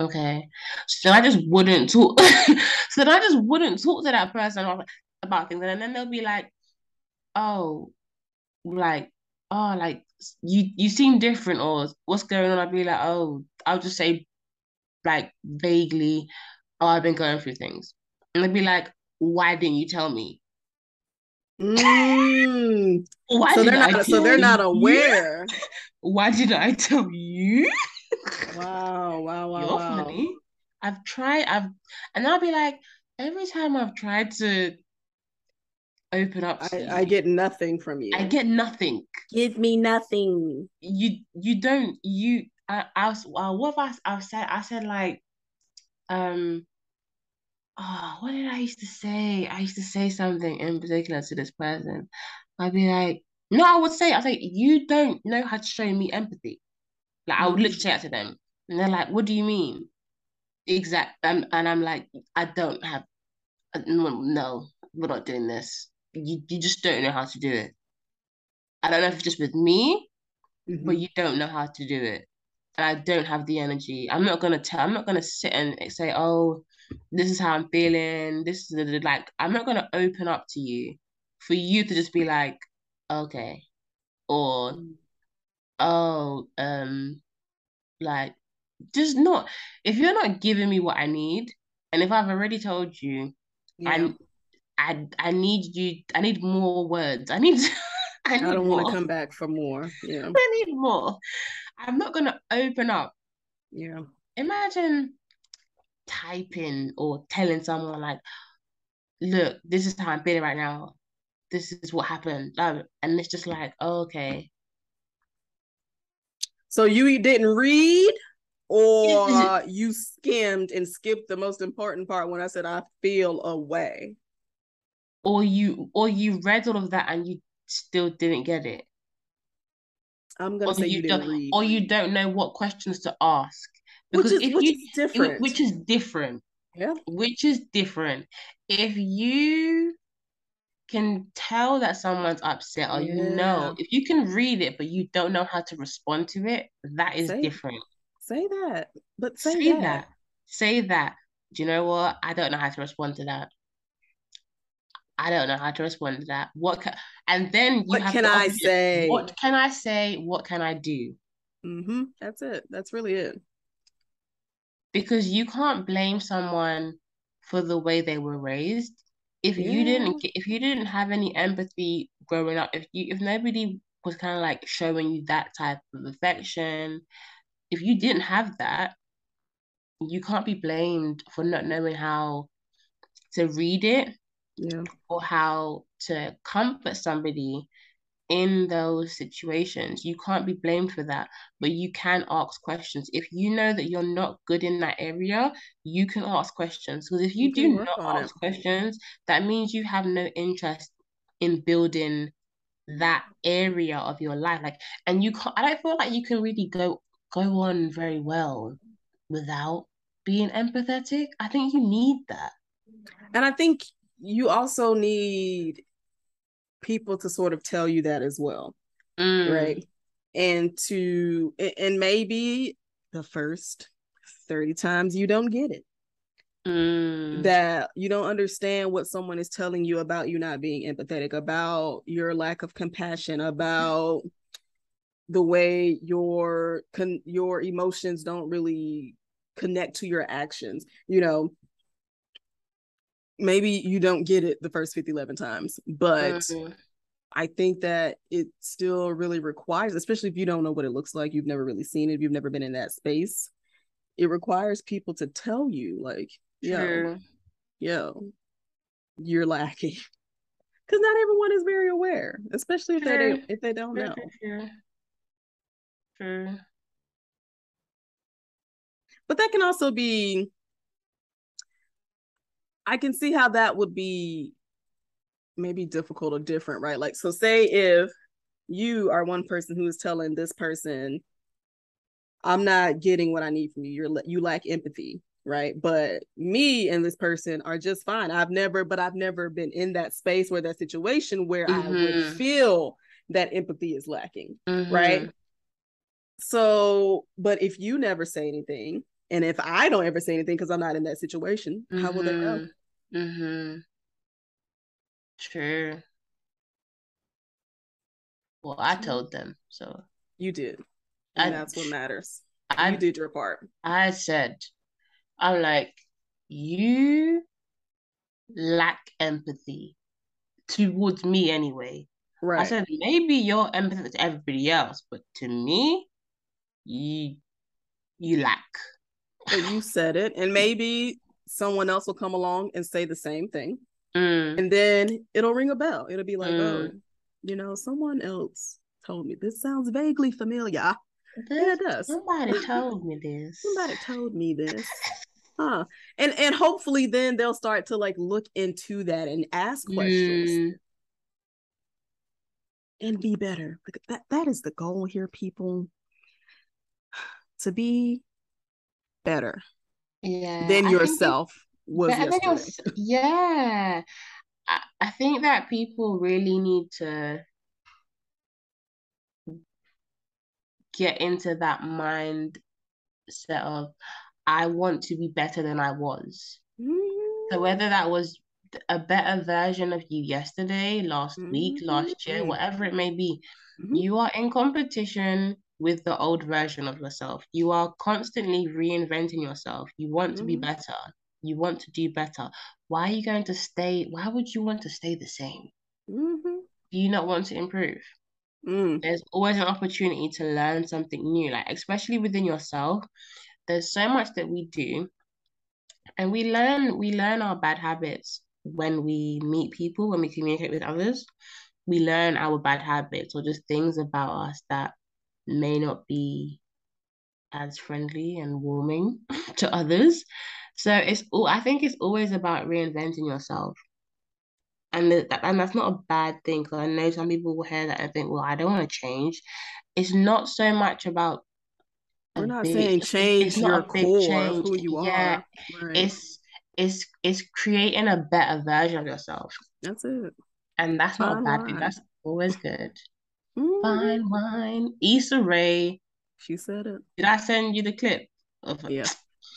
okay. So I just wouldn't talk. So I just wouldn't talk to that person about things, and then they'll be like, like you seem different, or what's going on? I'll be like, oh, I'll just say like vaguely, oh, I've been going through things, and they'll be like, why didn't you tell me? They're not aware. Why did I tell you? Wow. You're funny. And I'll be like, every time I've tried to open up to you, I get nothing from you. I get nothing. Give me nothing. What did I used to say? I used to say something in particular to this person. I'd be like, no, I would say, you don't know how to show me empathy. Like, I would literally say that to them. And they're like, what do you mean? Exactly. And I'm like, no, we're not doing this. You just don't know how to do it. I don't know if it's just with me, but you don't know how to do it. And I don't have the energy. I'm not going to sit and say, oh, this is how I'm feeling. This is like, I'm not going to open up to you for you to just be like, okay. Or, just not, if you're not giving me what I need, and if I've already told you, I need more words. I don't want to come back for more. Yeah. I need more. I'm not going to open up. Yeah. Imagine typing or telling someone like, look, this is how I'm feeling right now. This is what happened. And it's just like, oh, okay. So you didn't read, or you skimmed and skipped the most important part when I said, I feel away. Or you read all of that and you still didn't get it. I'm going to say you didn't read. Or you don't know what questions to ask. Which is different. Yeah. Which is different. If you can tell that someone's upset, or you know, if you can read it but you don't know how to respond to it, that is different. Say that. Do you know what? I don't know how to respond to that. What can, and then you what have can to I say? What can I say? What can I do? Mm-hmm. That's it. That's really it. Because you can't blame someone for the way they were raised. If you didn't have any empathy growing up, if nobody was kind of like showing you that type of affection, if you didn't have that, you can't be blamed for not knowing how to read it or how to comfort somebody in those situations. You can't be blamed for that, but you can ask questions. If you know that you're not good in that area, you can ask questions. Because if you do not ask questions, that means you have no interest in building that area of your life. Like, and you can't, I don't feel like you can really go on very well without being empathetic. I think you need that. And I think you also need people to sort of tell you that as well. Mm. Right. And maybe the first 30 times you don't get it. Mm. That you don't understand what someone is telling you about you not being empathetic, about your lack of compassion, about the way your emotions don't really connect to your actions. You know, maybe you don't get it the first 11 times, but mm-hmm. I think that it still really requires, especially if you don't know what it looks like, you've never really seen it, you've never been in that space, it requires people to tell you, like, yo, you're lacking. Because not everyone is very aware, especially if they don't know. Sure. But that can also be, I can see how that would be maybe difficult or different, right? Like, so say if you are one person who is telling this person, I'm not getting what I need from you. You lack empathy, right? But me and this person are just fine. I've never been in that space or that situation where mm-hmm. I would feel that empathy is lacking, mm-hmm. right? So, but if you never say anything, and if I don't ever say anything because I'm not in that situation, mm-hmm. how will they know? Mm-hmm. True. Well, I told them, so. You did. And that's what matters. You did your part. I said, I'm like, you lack empathy towards me anyway. Right. I said, maybe you're empathetic to everybody else, but to me, you lack. But you said it, and maybe someone else will come along and say the same thing. Mm. And then it'll ring a bell. It'll be like, oh, you know, someone else told me. This sounds vaguely familiar. Yeah, it does. Somebody told me this. Huh. And hopefully then they'll start to like look into that and ask questions and be better. That is the goal here, people. To be better than yourself was yesterday. Yeah. I think that people really need to get into that mindset of, I want to be better than I was. Mm-hmm. So whether that was a better version of you yesterday, last mm-hmm. week, last year, whatever it may be, mm-hmm. you are in competition with the old version of yourself. You are constantly reinventing yourself. You want mm-hmm. to be better. You want to do better. Why are you going to stay? Why would you want to stay the same? Mm-hmm. Do you not want to improve? Mm. There's always an opportunity to learn something new, like especially within yourself. There's so much that we do, and we learn our bad habits when we meet people, when we communicate with others. We learn our bad habits or just things about us that may not be as friendly and warming to others. So I think it's always about reinventing yourself. And that's not a bad thing, because I know some people will hear that and think, well, I don't want to change. It's not so much about... We're not saying change your core, who you are. Right. It's creating a better version of yourself. That's it. And that's not a bad thing. That's always good. Mm. Fine wine. Issa Rae. She said it. Did I send you the clip? Yeah.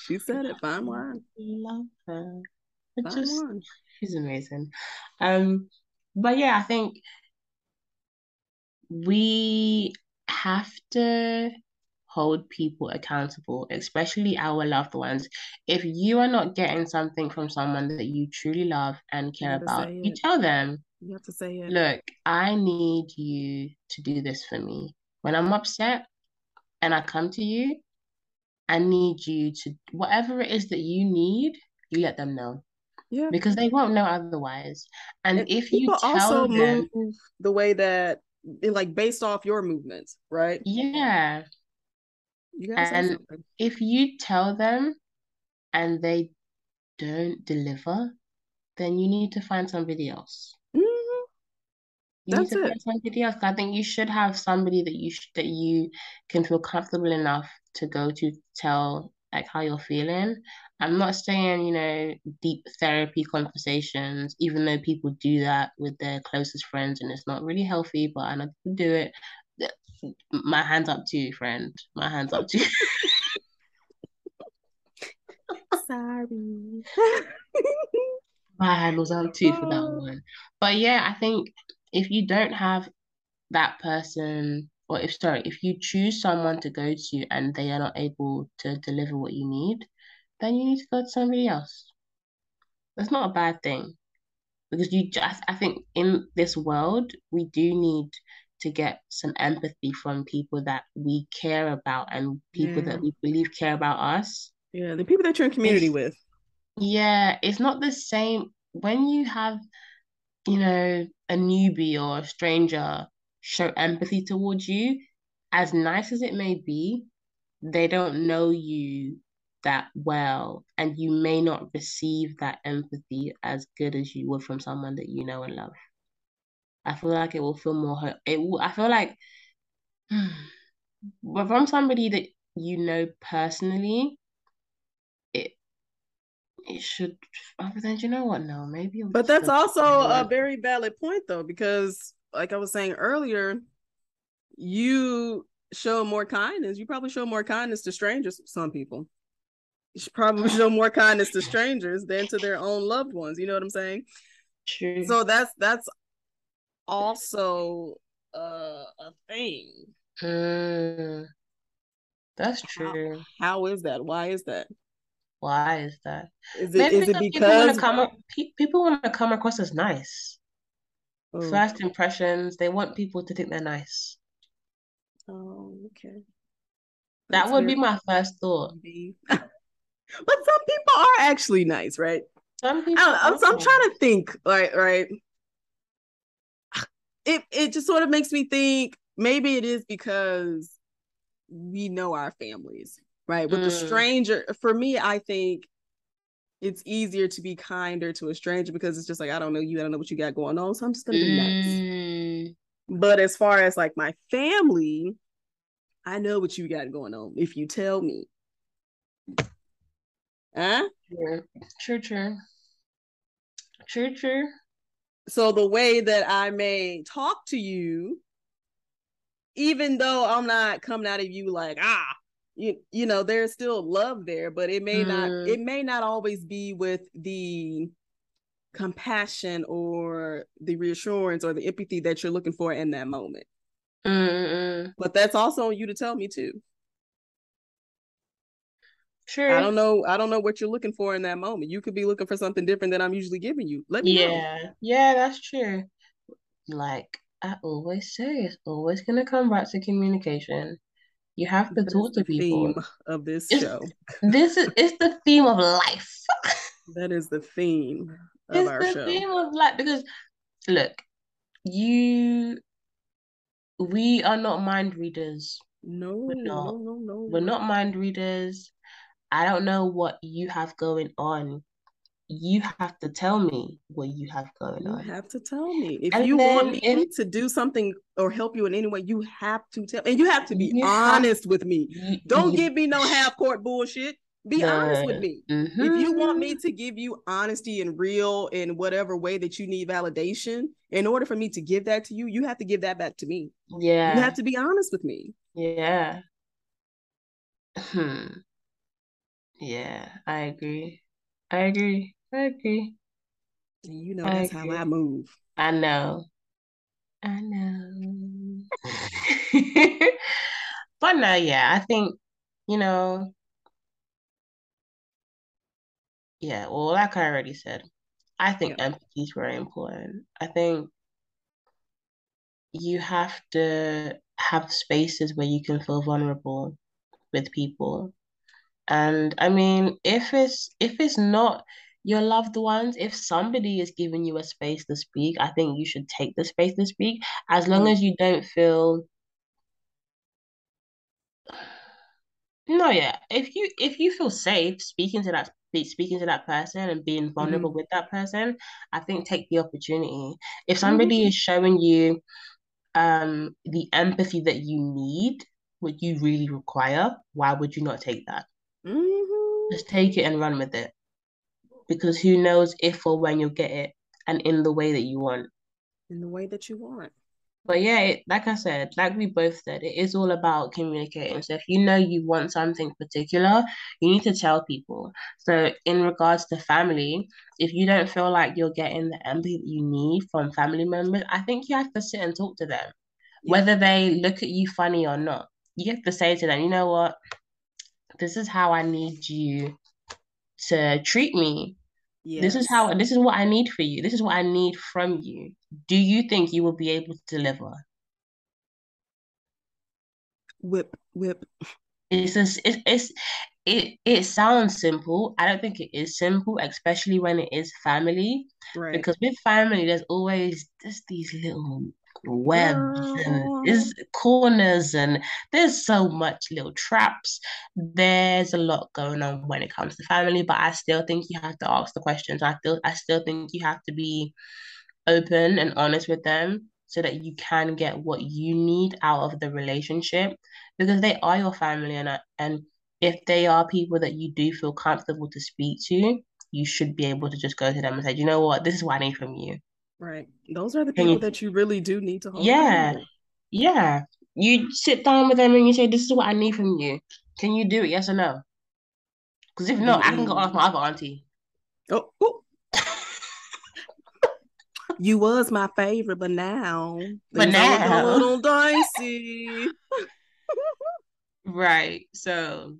She said it. Fine wine. Love her. She's amazing. But yeah, I think we have to hold people accountable, especially our loved ones. If you are not getting something from someone that you truly love and care about, you tell them. You have to say it. Look, I need you to do this for me. When I'm upset and I come to you, I need you to, whatever it is that you need, you let them know. Yeah. Because they won't know otherwise. And if you tell also them, move the way that, like, based off your movements, right? Yeah. And if you tell them and they don't deliver, then you need to find somebody else. Mm-hmm. You That's need to find somebody else. I think you should have somebody that you can feel comfortable enough to go to tell like how you're feeling. I'm not saying, you know, deep therapy conversations, even though people do that with their closest friends and it's not really healthy, but I know people do it. My hands up to you, friend. My hands up to you. Sorry. My hand was up too for that one. But yeah, I think if you don't have that person, or if you choose someone to go to and they are not able to deliver what you need, then you need to go to somebody else. That's not a bad thing. Because I think in this world, we do need to get some empathy from people that we care about and people that we believe care about us. Yeah, the people that you're in community with. Yeah, it's not the same when you have, you know, a newbie or a stranger show empathy towards you. As nice as it may be, they don't know you that well, and you may not receive that empathy as good as you would from someone that you know and love. I feel like it will feel more. I feel like, but from somebody that you know personally, it should. But then you know what? No, maybe. But that's also a very valid point, though, because like I was saying earlier, you show more kindness. You probably show more kindness to strangers. Some people. You should probably show more kindness to strangers than to their own loved ones. You know what I'm saying? True. So that's also a thing. That's true. How is that? Why is that? Is it because people want to come across as nice? Oh. First impressions, they want people to think they're nice. Oh, okay. That would be my first thought. But some people are actually nice, right? Some people. I'm trying to think. Right. It just sort of makes me think maybe it is because we know our families, right? With the stranger, for me, I think it's easier to be kinder to a stranger because it's just like, I don't know you, I don't know what you got going on, so I'm just gonna be nice. But as far as like my family, I know what you got going on if you tell me. Huh? True. So the way that I may talk to you, even though I'm not coming out of you like, you know, there's still love there, but it may not always be with the compassion or the reassurance or the empathy that you're looking for in that moment. But that's also on you to tell me too. Sure. I don't know what you're looking for in that moment. You could be looking for something different than I'm usually giving you. Let me know. Yeah, that's true. Like I always say, it's always gonna come back to communication. You have to talk to people. Theme of this show. It's the theme of life. That is the theme of our show. It's the theme of life because look, we are not mind readers. No. We're not mind readers. I don't know what you have going on. You have to tell me what you have going on. You have to tell me. If you want me to do something or help you in any way, you have to tell. And you have to be honest with me. Don't give me no half-court bullshit. Be honest with me. If you want me to give you honesty and real in whatever way that you need validation, in order for me to give that to you, you have to give that back to me. Yeah. You have to be honest with me. Yeah. Yeah, I agree. You know, that's how I move. I know. But no, yeah, I think, you know, yeah, well, like I already said, I think empathy is very important. I think you have to have spaces where you can feel vulnerable with people. And I mean, if it's not your loved ones, if somebody is giving you a space to speak, I think you should take the space to speak, as long as you don't feel. No, yeah. If you feel safe speaking to that be speaking to that person and being vulnerable with that person, I think take the opportunity. If somebody is showing you the empathy that you need, what you really require, why would you not take that? Just take it and run with it, because who knows if or when you'll get it, and in the way that you want. But yeah, like I said, like we both said, it is all about communicating. So if you know you want something particular, you need to tell people. So in regards to family, if you don't feel like you're getting the empathy that you need from family members, I think you have to sit and talk to them. Yeah. Whether they look at you funny or not, you have to say to them, you know what, this is how I need you to treat me. Yes. This is what I need for you. This is what I need from you. Do you think you will be able to deliver? Whip. It sounds simple. I don't think it is simple, especially when it is family. Right. Because with family, there's always just these little webs and there's corners, and there's so much little traps. There's a lot going on when it comes to family, but I still think you have to ask the questions. I still think you have to be open and honest with them so that you can get what you need out of the relationship, because they are your family, and if they are people that you do feel comfortable to speak to, you should be able to just go to them and say, you know what, this is what I need from you. Right. Those are the people that you really do need to hold. Yeah. On. Yeah. You sit down with them and you say, this is what I need from you. Can you do it? Yes or no? Because if not, I can go ask my other auntie. Oh. You was my favorite, but now. It's a little dicey. Right. So.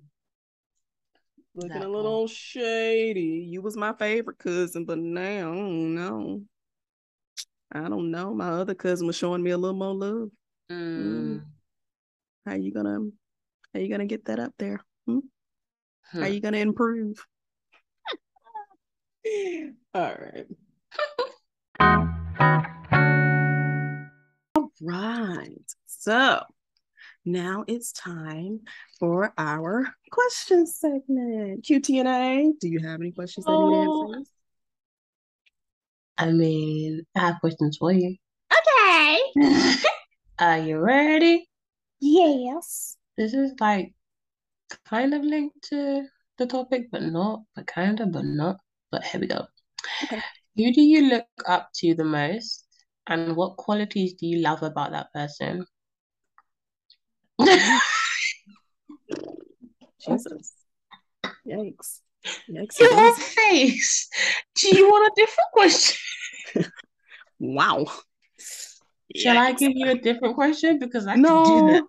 Looking a little shady. You was my favorite cousin, but now, no. I don't know. My other cousin was showing me a little more love. How you gonna get that up there? How you gonna improve? All right. All right. So now it's time for our question segment. QTNA, do you have any questions that need answers? I mean, I have questions for you. Okay. Are you ready? Yes. This is like kind of linked to the topic, but not, but kind of, but not. But here we go. Okay. Who do you look up to the most, and what qualities do you love about that person? Jesus. Yikes. Your face. Do you want a different question? Wow. Shall I give you a different question? Because I can do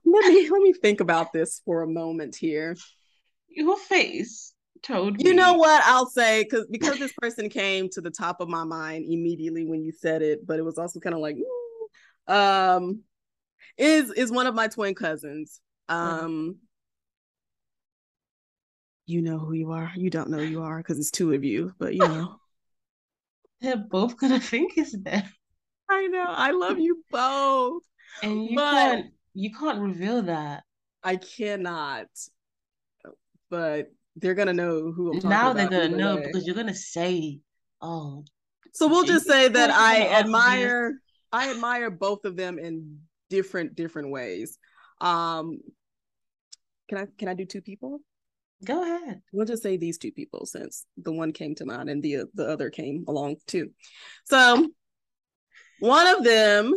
that. Let me think about this for a moment here. Your face told me. You know what I'll say, because this person came to the top of my mind immediately when you said it, but it was also kind of like, is one of my twin cousins. You know who you are. You don't know who you are because it's two of you, but you know. They're both gonna think it's them. I know. I love you both. And you can't reveal that. I cannot. But they're gonna know who I'm talking about. Now they're gonna know because you're gonna say, oh. So we'll just say that I admire both of them in different ways. Can I do two people? Go ahead. We'll just say these two people since the one came to mind and the other came along too. So one of them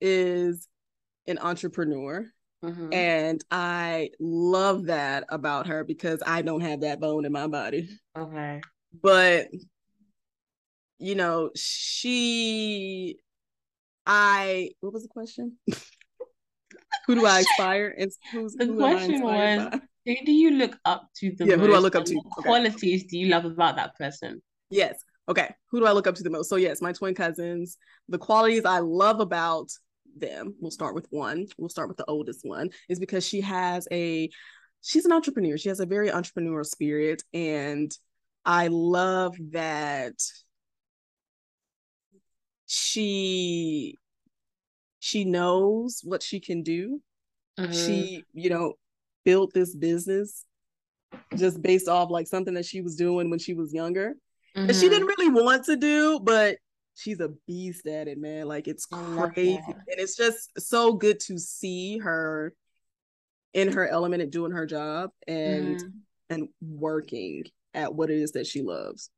is an entrepreneur, and I love that about her because I don't have that bone in my body. Okay. But, you know, what was the question? Who do I aspire? And who am I inspired by? Who do you look up to the most? Yeah, who do I look up to? What qualities do you love about that person? Yes. Okay. Who do I look up to the most? So yes, my twin cousins. The qualities I love about them. We'll start with one. We'll start with the oldest one. Is because she's an entrepreneur. She has a very entrepreneurial spirit. And I love that she knows what she can do. She built this business just based off like something that she was doing when she was younger, mm-hmm. that she didn't really want to do, but she's a beast at it, man. Like, it's crazy. And it's just so good to see her in her element and doing her job and working at what it is that she loves.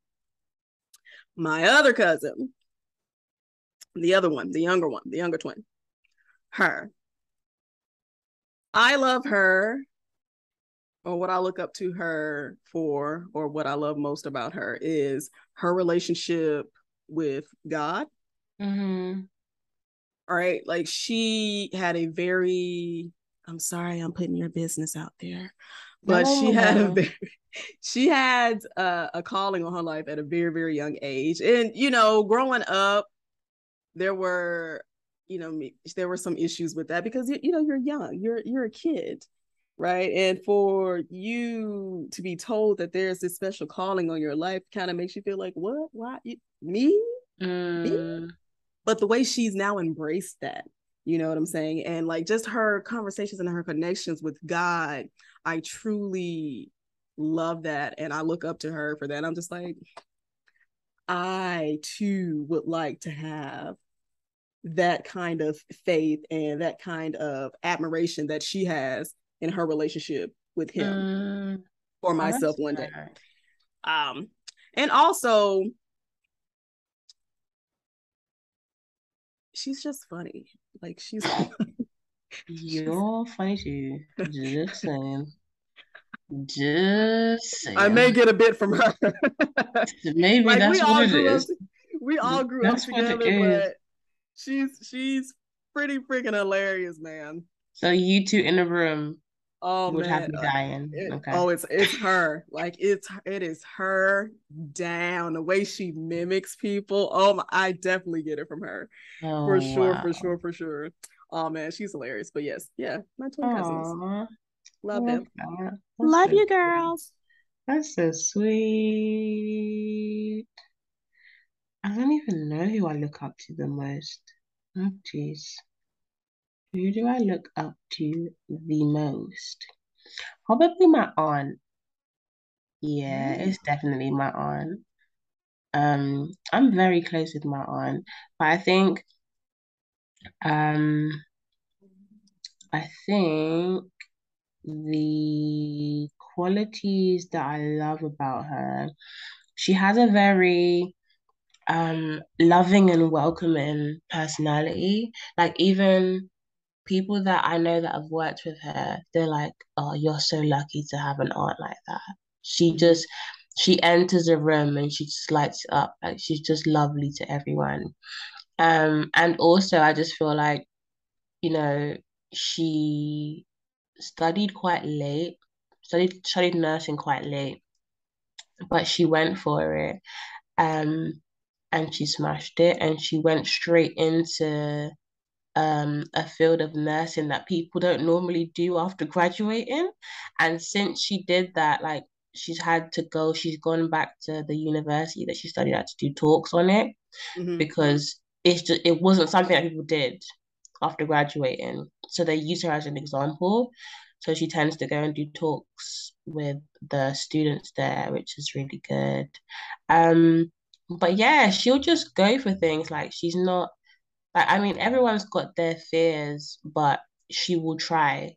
My other cousin, the other one, the younger twin, her. I love her, or what I look up to her for, or what I love most about her is her relationship with God. Mm-hmm. All right. Like, she had a very, I'm sorry, I'm putting your business out there, but she had a calling on her life at a very, very young age. And, you know, growing up, there were some issues with that because, you know, you're young, you're a kid, right? And for you to be told that there's this special calling on your life kind of makes you feel like, what? Why? Me? But the way she's now embraced that, you know what I'm saying? And like, just her conversations and her connections with God, I truly love that. And I look up to her for that. I'm just like, I too would like to have that kind of faith and that kind of admiration that she has in her relationship with him for myself one day. And also, she's just funny. Like, she's you're funny too. Just saying. I may get a bit from her. Maybe like, that's what it is. We all grew up together, but she's pretty freaking hilarious, man. So you two in the room would have me dying. It's her. Like, it is her down. The way she mimics people. Oh my, I definitely get it from her. Oh, for sure. Oh man, she's hilarious. But yes, yeah, my twin cousins. Love them. Love you, girls. That's so sweet. I don't even know who I look up to the most. Oh, jeez. Who do I look up to the most? Probably my aunt. Yeah, it's definitely my aunt. I'm very close with my aunt, but I think, the qualities that I love about her, she has a very loving and welcoming personality. Like, even people that I know that have worked with her, they're like, oh, you're so lucky to have an aunt like that. She enters a room and she just lights it up. Like, she's just lovely to everyone. And also, I just feel like, you know, she studied nursing quite late, but she went for it. And she smashed it, and she went straight into a field of nursing that people don't normally do after graduating. And since she did that, like, she's gone back to the university that she studied at to do talks on it, because it wasn't something that people did after graduating, so they use her as an example. So she tends to go and do talks with the students there, which is really good. But yeah, she'll just go for things. Like, she's not, I mean, everyone's got their fears, but she will try,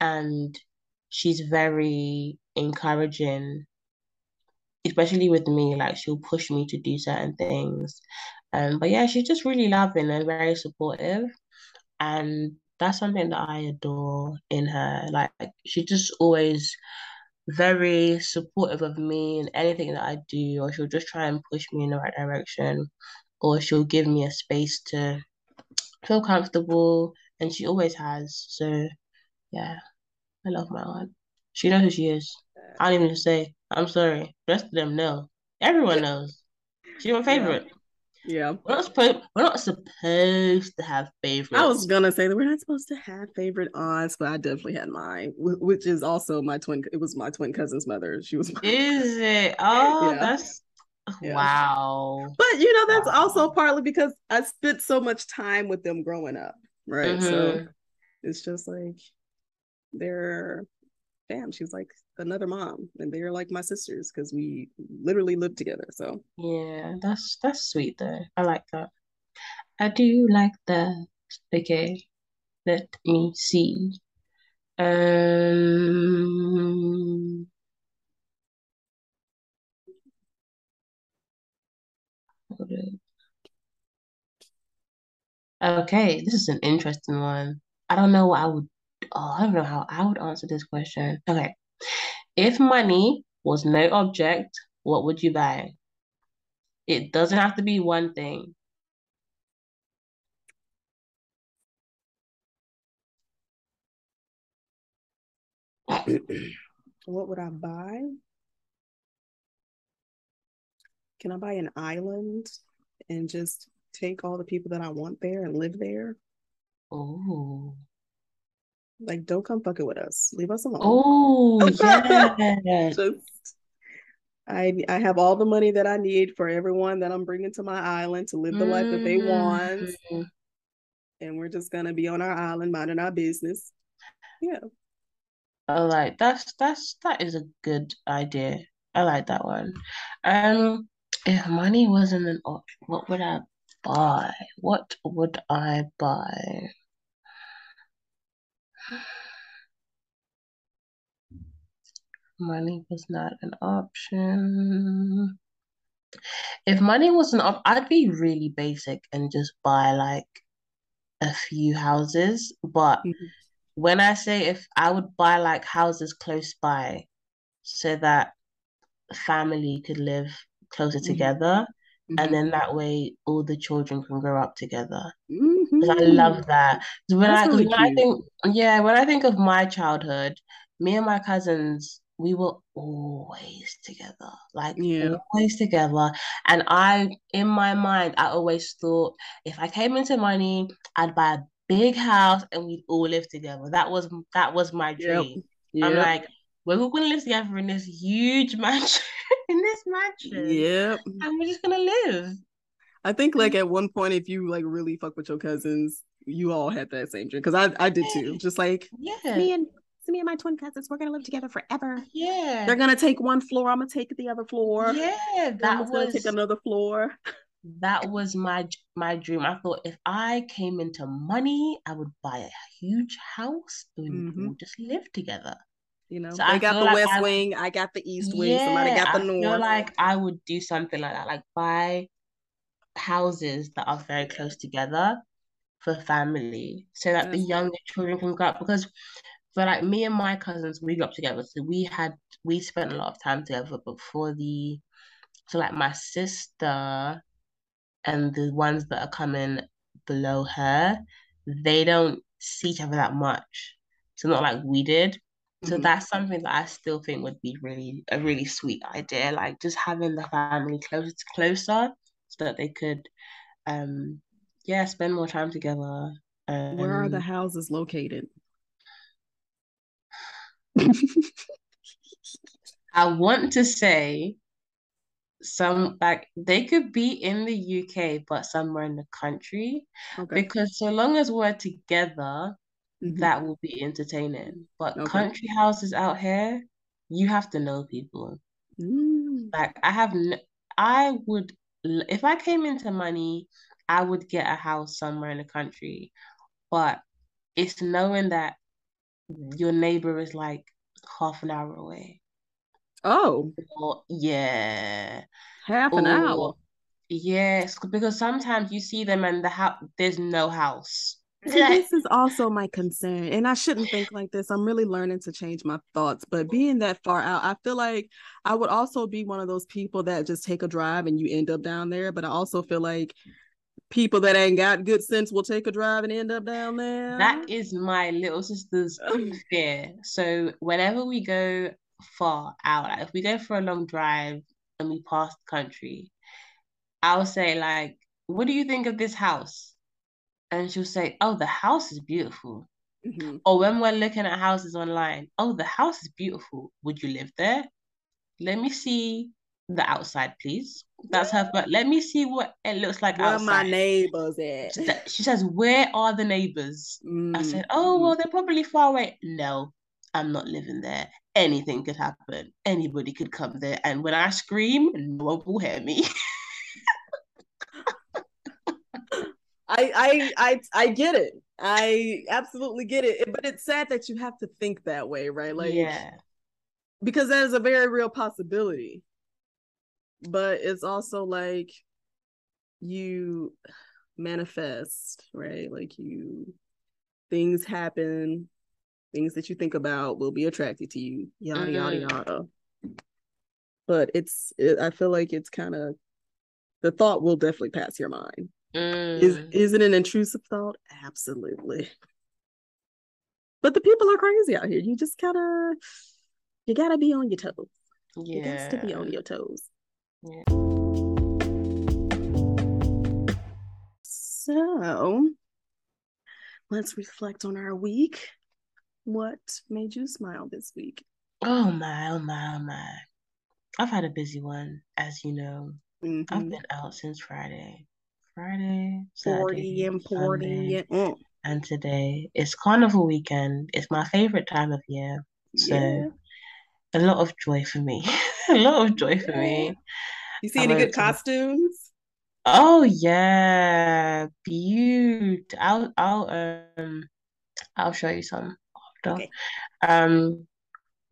and she's very encouraging, especially with me. Like, she'll push me to do certain things. But yeah, she's just really loving and very supportive, and that's something that I adore in her. Like, she's just always very supportive of me and anything that I do, or she'll just try and push me in the right direction, or she'll give me a space to feel comfortable, and she always has. So yeah, I love my aunt. She knows who she is. I don't even say, I'm sorry. The rest of them know. Everyone knows. She's my favorite. Yeah. We're not supposed to have favorites. I was gonna say that we're not supposed to have favorite aunts, but I definitely had mine, which is also my twin. It was my twin cousin's mother. She was. Is it? Oh, yeah. That's. Yeah. Wow. But you know, that's also partly because I spent so much time with them growing up, right? So it's just like, they're, damn, she was like another mom, and they're like my sisters because we literally live together. So yeah, that's sweet though. I like that. I do like that. Okay, let me see. Okay, this is an interesting one. I don't know what I would. Oh, I don't know how I would answer this question. Okay. If money was no object, what would you buy? It doesn't have to be one thing. What would I buy? Can I buy an island and just take all the people that I want there and live there? Oh. Like, don't come fucking with us. Leave us alone. Oh, yeah. Just, I have all the money that I need for everyone that I'm bringing to my island to live the life that they want. And we're just going to be on our island, minding our business. Yeah. I like that is a good idea. I like that one. If money wasn't an option, what would I buy? What would I buy? Money was not an option. If money was an option, I'd be really basic and just buy like a few houses. But when I say if I would buy like houses close by so that family could live closer together. And then that way all the children can grow up together. I love that. When I think of my childhood, me and my cousins, we were always together. Always together. And in my mind, I always thought if I came into money, I'd buy a big house and we'd all live together. That was my dream. Yep. I'm like, we're all gonna live together in this huge mansion. Yep. And we're just gonna live. I think like at one point, if you like really fuck with your cousins, you all had that same dream. Because I did too. Just like me and my twin cousins, we're gonna live together forever. Yeah. They're gonna take one floor, I'm gonna take the other floor. Yeah, gonna take another floor. That was my dream. I thought if I came into money, I would buy a huge house and we would just live together. You know, so I got the West Wing, I got the East Wing, somebody got the North. I feel like I would do something like that, like buy houses that are very close together for family so that the younger children can grow up, because for like me and my cousins, we grew up together, so we spent a lot of time together. But like my sister and the ones that are coming below her, they don't see each other that much, so not like we did. So that's something that I still think would be really a really sweet idea, like just having the family closer so that they could spend more time together. Where are the houses located? I want to say they could be in the UK, but somewhere in the country. Okay. Because so long as we're together, that will be entertaining. But country houses out here, you have to know people. Like if I came into money, I would get a house somewhere in the country. But it's knowing that your neighbor is like half an hour away. Oh. Half an hour. Yes, because sometimes you see them and there's no house. So this is also my concern, and I shouldn't think like this. I'm really learning to change my thoughts, but being that far out, I feel like I would also be one of those people that just take a drive and you end up down there. But I also feel like people that ain't got good sense will take a drive and end up down there. That is my little sister's fear. So whenever we go far out, like if we go for a long drive and we pass the country, I'll say like, what do you think of this house? And she'll say, oh, the house is beautiful. Or when we're looking at houses online, oh, the house is beautiful. Would you live there? Let me see the outside, please. That's her. But let me see what it looks like outside. Where are my neighbors at? She says, where are the neighbors? I said, oh, well, they're probably far away. No, I'm not living there. Anything could happen. Anybody could come there. And when I scream, no one will hear me. I get it. I absolutely get it. But it's sad that you have to think that way, right? Like, yeah. Because that is a very real possibility. But it's also like you manifest, right? Like things happen, things that you think about will be attracted to you, yada, yada, yada. But I feel like it's kind of, the thought will definitely pass your mind. Is it an intrusive thought? Absolutely. But the people are crazy out here. You just gotta, you gotta be on your toes. Yeah. You got to be on your toes. Yeah. So let's reflect on our week. What made you smile this week? Oh my. I've had a busy one, as you know. Mm-hmm. I've been out since Friday, Saturday, Sunday, and today it's carnival weekend. It's my favorite time of year, so a lot of joy for me. You see any good costumes? Oh yeah, beautiful. I'll show you some after.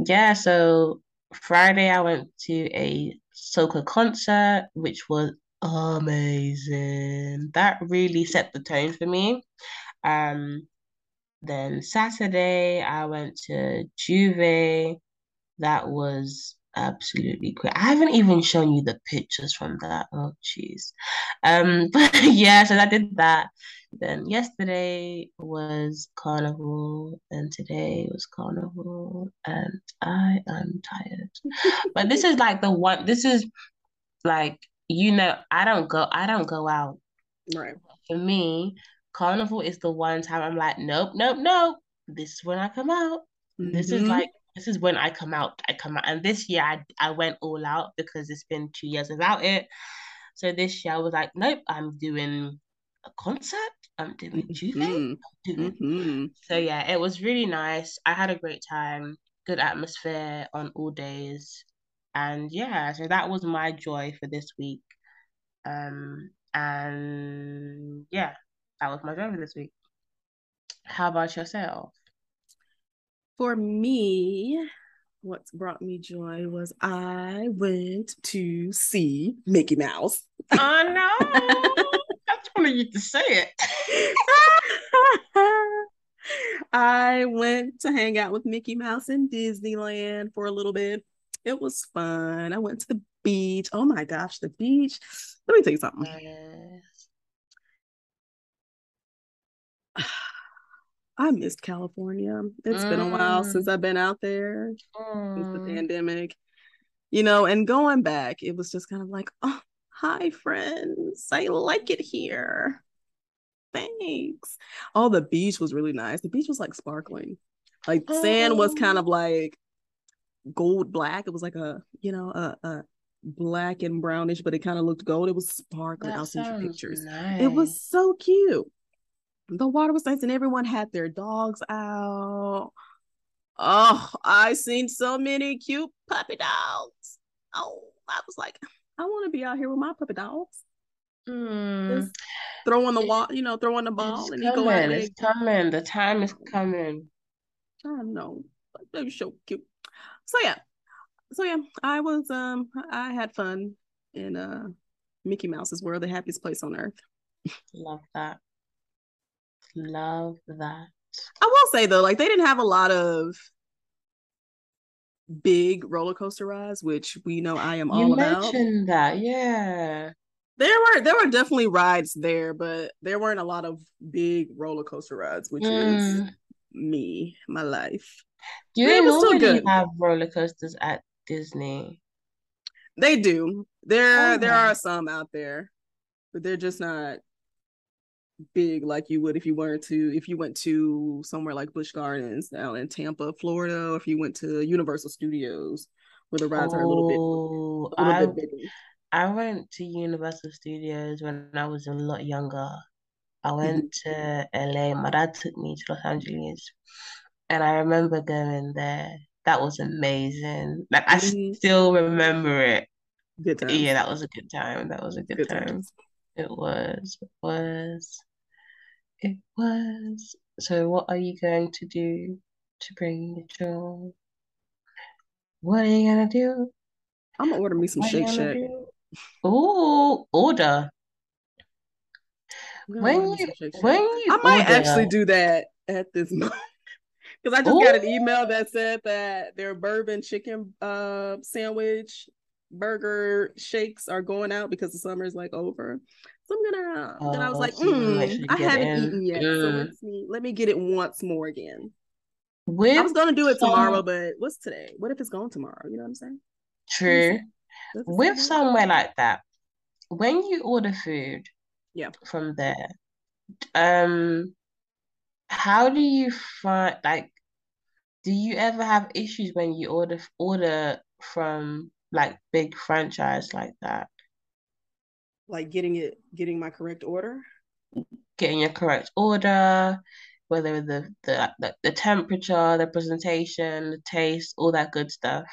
Okay. So Friday I went to a soca concert, which was amazing. That really set the tone for me. Then Saturday I went to Juve. That was absolutely great. I haven't even shown you the pictures from that. Oh jeez. But yeah, so I did that. Then yesterday was carnival and today was carnival, and I am tired. But this is like the one, this is like, you know, I don't go out. Right. For me, carnival is the one time I'm like, nope. This is when I come out. Mm-hmm. This is when I come out. And this year I went all out because it's been 2 years without it. So this year I was like, nope, I'm doing a concert. I'm doing Juve. Mm-hmm. Mm-hmm. So yeah, it was really nice. I had a great time. Good atmosphere on all days. And yeah, so that was my joy for this week. And yeah, that was my joy for this week. How about yourself? For me, what's brought me joy was I went to see Mickey Mouse. Oh no! I just wanted you to say it. I went to hang out with Mickey Mouse in Disneyland for a little bit. It was fun. I went to the beach. Oh my gosh, the beach. Let me tell you something. Yes. I missed California. It's been a while since I've been out there, since the pandemic. You know, and going back, it was just kind of like, oh, hi, friends. I like it here. Thanks. Oh, the beach was really nice. The beach was like sparkling. Like sand was kind of like gold black. It was like a black and brownish, but it kind of looked gold. It was sparkling. I'll send you pictures. Nice. It was so cute. The water was nice and everyone had their dogs out. Oh, I seen so many cute puppy dogs. Oh, I was like, I want to be out here with my puppy dogs. Just throw on the wall, you know, throw on the ball, and you go out. It's coming. The time is coming. I know. They were so cute. So yeah, I had fun in Mickey Mouse's world, the happiest place on earth. Love that. I will say though, like they didn't have a lot of big roller coaster rides, which we know I am all about. You mentioned that, yeah. There were definitely rides there, but there weren't a lot of big roller coaster rides, which is me, my life. Do they normally have roller coasters at Disney? They do. There are some out there, but they're just not big like you would if you went to somewhere like Busch Gardens down in Tampa, Florida, or if you went to Universal Studios, where the rides are a little bit bigger. I went to Universal Studios when I was a lot younger. I went to LA. My dad took me to Los Angeles. And I remember going there. That was amazing. Like, I still remember it. Good time. Yeah, that was a good time. That was a good time. It was. So what are you going to do to bring the joy? What are you going to do? I'm going to order me some Shake Shack. Ooh, order. When you I might actually do that at this moment. Because I just got an email that said that their bourbon chicken sandwich burger shakes are going out because the summer is like over. So I'm gonna. Then I was like, I haven't eaten yet. So let me get it once more again. I was gonna do it tomorrow, but what's today? What if it's gone tomorrow? You know what I'm saying? True. With somewhere like that, when you order food, from there, how do you find, like, do you ever have issues when you order from like big franchise like that? Like getting your correct order, whether the temperature, the presentation, the taste, all that good stuff.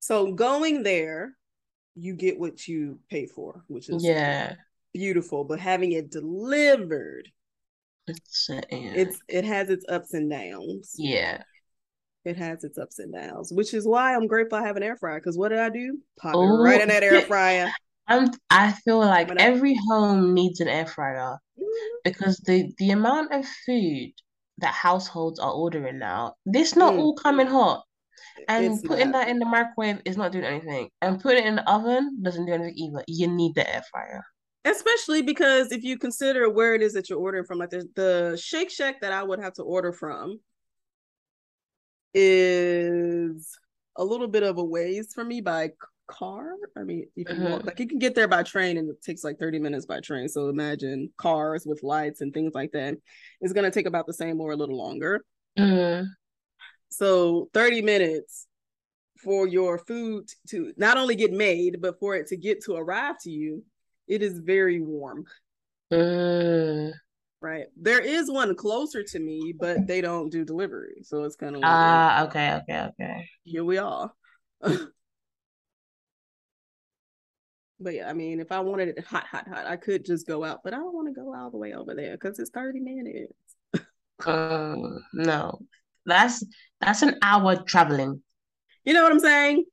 So going there, you get what you pay for, which is beautiful. But having it delivered, it has its ups and downs. Yeah. It has its ups and downs, which is why I'm grateful I have an air fryer. Because what did I do? Pop it right in that air fryer. I feel like every home needs an air fryer because the amount of food that households are ordering now, it's not all coming hot. And it's that in the microwave is not doing anything. And putting it in the oven doesn't do anything either. You need the air fryer. Especially because if you consider where it is that you're ordering from, like the Shake Shack that I would have to order from is a little bit of a ways for me by car. I mean, if you walk, like you can get there by train and it takes like 30 minutes by train. So imagine cars with lights and things like that. It's going to take about the same or a little longer. So 30 minutes for your food to not only get made, but for it to arrive to you, it is very warm. Right. There is one closer to me, but they don't do delivery. So it's kind of like, okay. Here we are. But yeah, I mean, if I wanted it hot, I could just go out, but I don't want to go all the way over there because it's 30 minutes. No. That's an hour traveling. You know what I'm saying?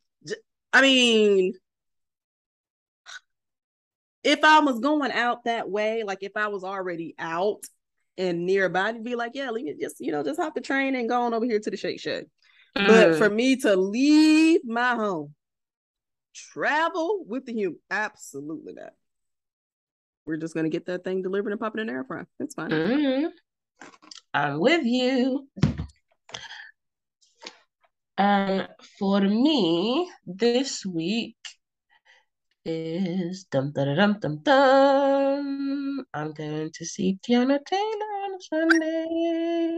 I mean, if I was going out that way, like if I was already out and nearby, I'd be like, yeah, let me just hop the train and go on over here to the Shake Shack. But for me to leave my home, travel with the human, absolutely not. We're just gonna get that thing delivered and pop it in an air fryer. That's fine. I'm with you. For me, this week is I'm going to see Teyana Taylor on Sunday.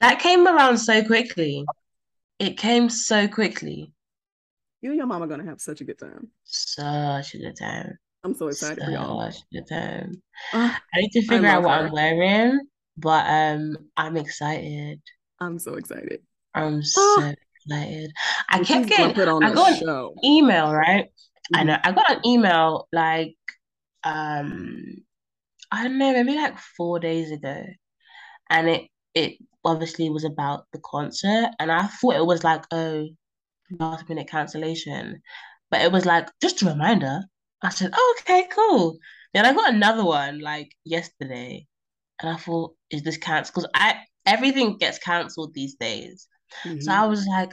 That came around so quickly. It came so quickly. You and your mama are gonna have such a good time. I'm so excited for y'all. Such a good time. I need to figure out what I'm wearing. But I'm excited. I'm so excited. I'm so excited. I kept I got an email, right? I know. I got an email like, I don't know, maybe like 4 days ago. And it obviously was about the concert. And I thought it was like, last minute cancellation. But it was like, just a reminder. I said, okay, cool. Then I got another one like yesterday. And I thought, is this cancelled? Because everything gets cancelled these days. So I was like,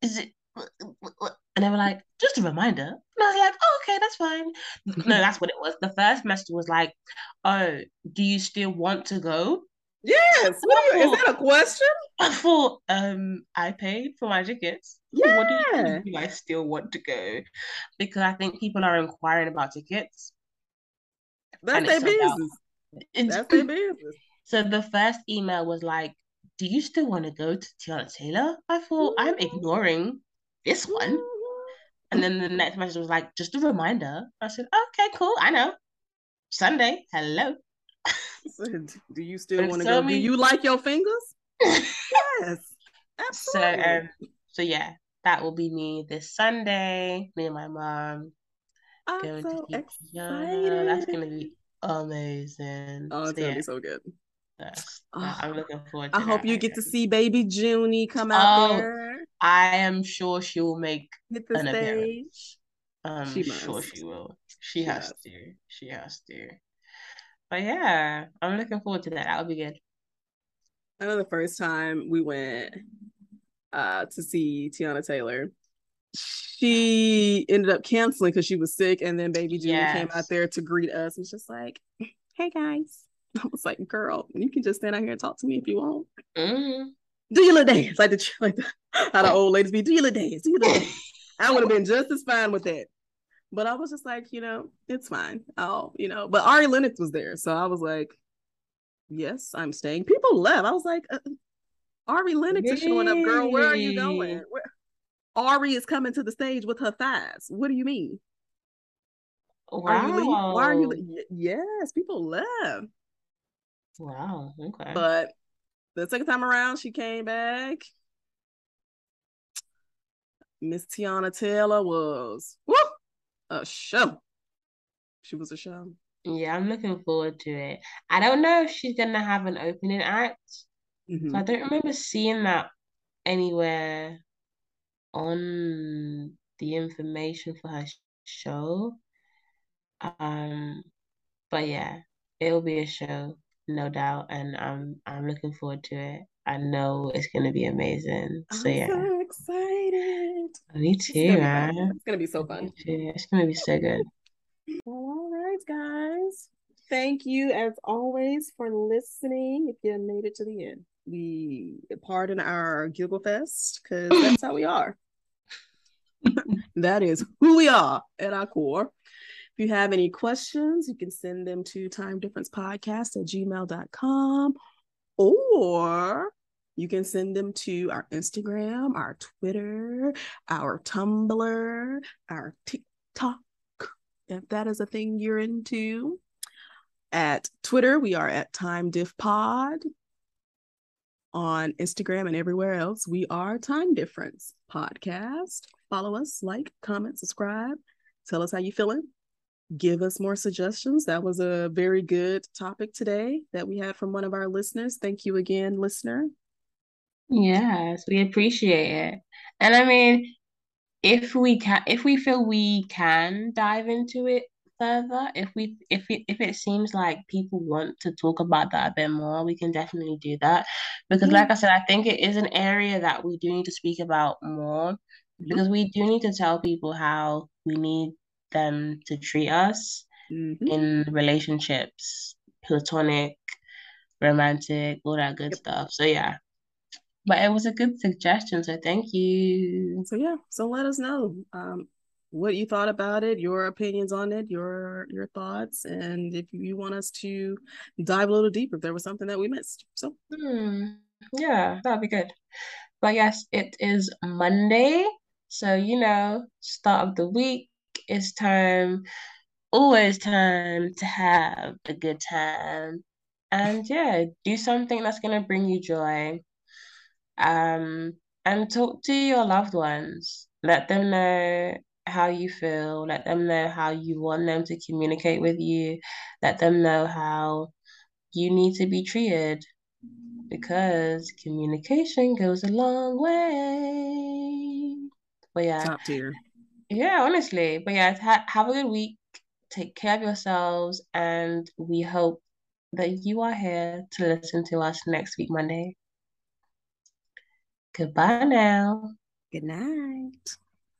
is it? And they were like, just a reminder. And I was like, oh, okay, that's fine. No, that's what it was. The first message was like, oh, do you still want to go? Yes. Is that a question? I thought, I paid for my tickets. Yeah. What do you mean? Do I still want to go? Because I think people are inquiring about tickets. That's their business. That's their business. So the first email was like, do you still want to go to Teyana Taylor? I thought, I'm ignoring this one. And then the next message was like, just a reminder. I said, okay, cool, I know. Sunday, hello. said, do you still want to go? Do you like your fingers? Yes, absolutely. So yeah, that will be me this Sunday. Me and my mom. I'm so excited. That's gonna be amazing. Oh, it's gonna be so good. I'm looking forward to that. I hope you get to see baby Junie come out there. I am sure she will make an appearance. I'm sure she will. She has to. She has to. But yeah, I'm looking forward to that. That'll be good. I know the first time we went to see Teyana Taylor, she ended up canceling because she was sick, and then baby Junie came out there to greet us and was just like, hey guys. I was like, girl, you can just stand out here and talk to me if you want. Mm-hmm. Do your little dance. How the old ladies be, do your little dance, do your little dance. I would have been just as fine with that. But I was just like, it's fine. But Ari Lennox was there. So I was like, yes, I'm staying. People left. I was like, Ari Lennox is showing up, girl. Where are you going? Ari is coming to the stage with her thighs. What do you mean? Wow. Yes, people left. Wow. Okay. But the second time around, she came back. Miss Teyana Taylor was a show. She was a show. Yeah, I'm looking forward to it. I don't know if she's gonna have an opening act. Mm-hmm. So I don't remember seeing that anywhere on the information for her show. But yeah, it'll be a show, no doubt, and I'm looking forward to it. I know it's gonna be amazing. So yeah, I'm so excited. Me too, man. It's gonna be so fun. It's gonna be so good. All right, guys. Thank you as always for listening. If you made it to the end, we pardon our giggle fest because that's how we are. That is who we are at our core. If you have any questions, you can send them to timedifferencepodcast@gmail.com, or you can send them to our Instagram, our Twitter, our Tumblr, our TikTok, if that is a thing you're into. At Twitter, we are at timediffpod. On Instagram and everywhere else, we are Time Difference Podcast. Follow us, like, comment, subscribe. Tell us how you feeling. Give us more suggestions. That was a very good topic today that we had from one of our listeners. Thank you again, listener. Yes, we appreciate it. And I mean, if we feel we can dive into it further, if it seems like people want to talk about that a bit more, we can definitely do that. Because like I said, I think it is an area that we do need to speak about more, because we do need to tell people how we need them to treat us in relationships, platonic, romantic, all that good stuff. So yeah, but it was a good suggestion, so thank you. So yeah, so let us know what you thought about it, your opinions on it, your thoughts, and if you want us to dive a little deeper, if there was something that we missed. So yeah, that'd be good. But yes, it is Monday, so start of the week. It's time, always time to have a good time, and yeah, do something that's gonna bring you joy. And talk to your loved ones. Let them know how you feel. Let them know how you want them to communicate with you. Let them know how you need to be treated, because communication goes a long way. But yeah, top tier. Yeah, honestly. But yeah, have a good week. Take care of yourselves. And we hope that you are here to listen to us next week, Monday. Goodbye now. Good night.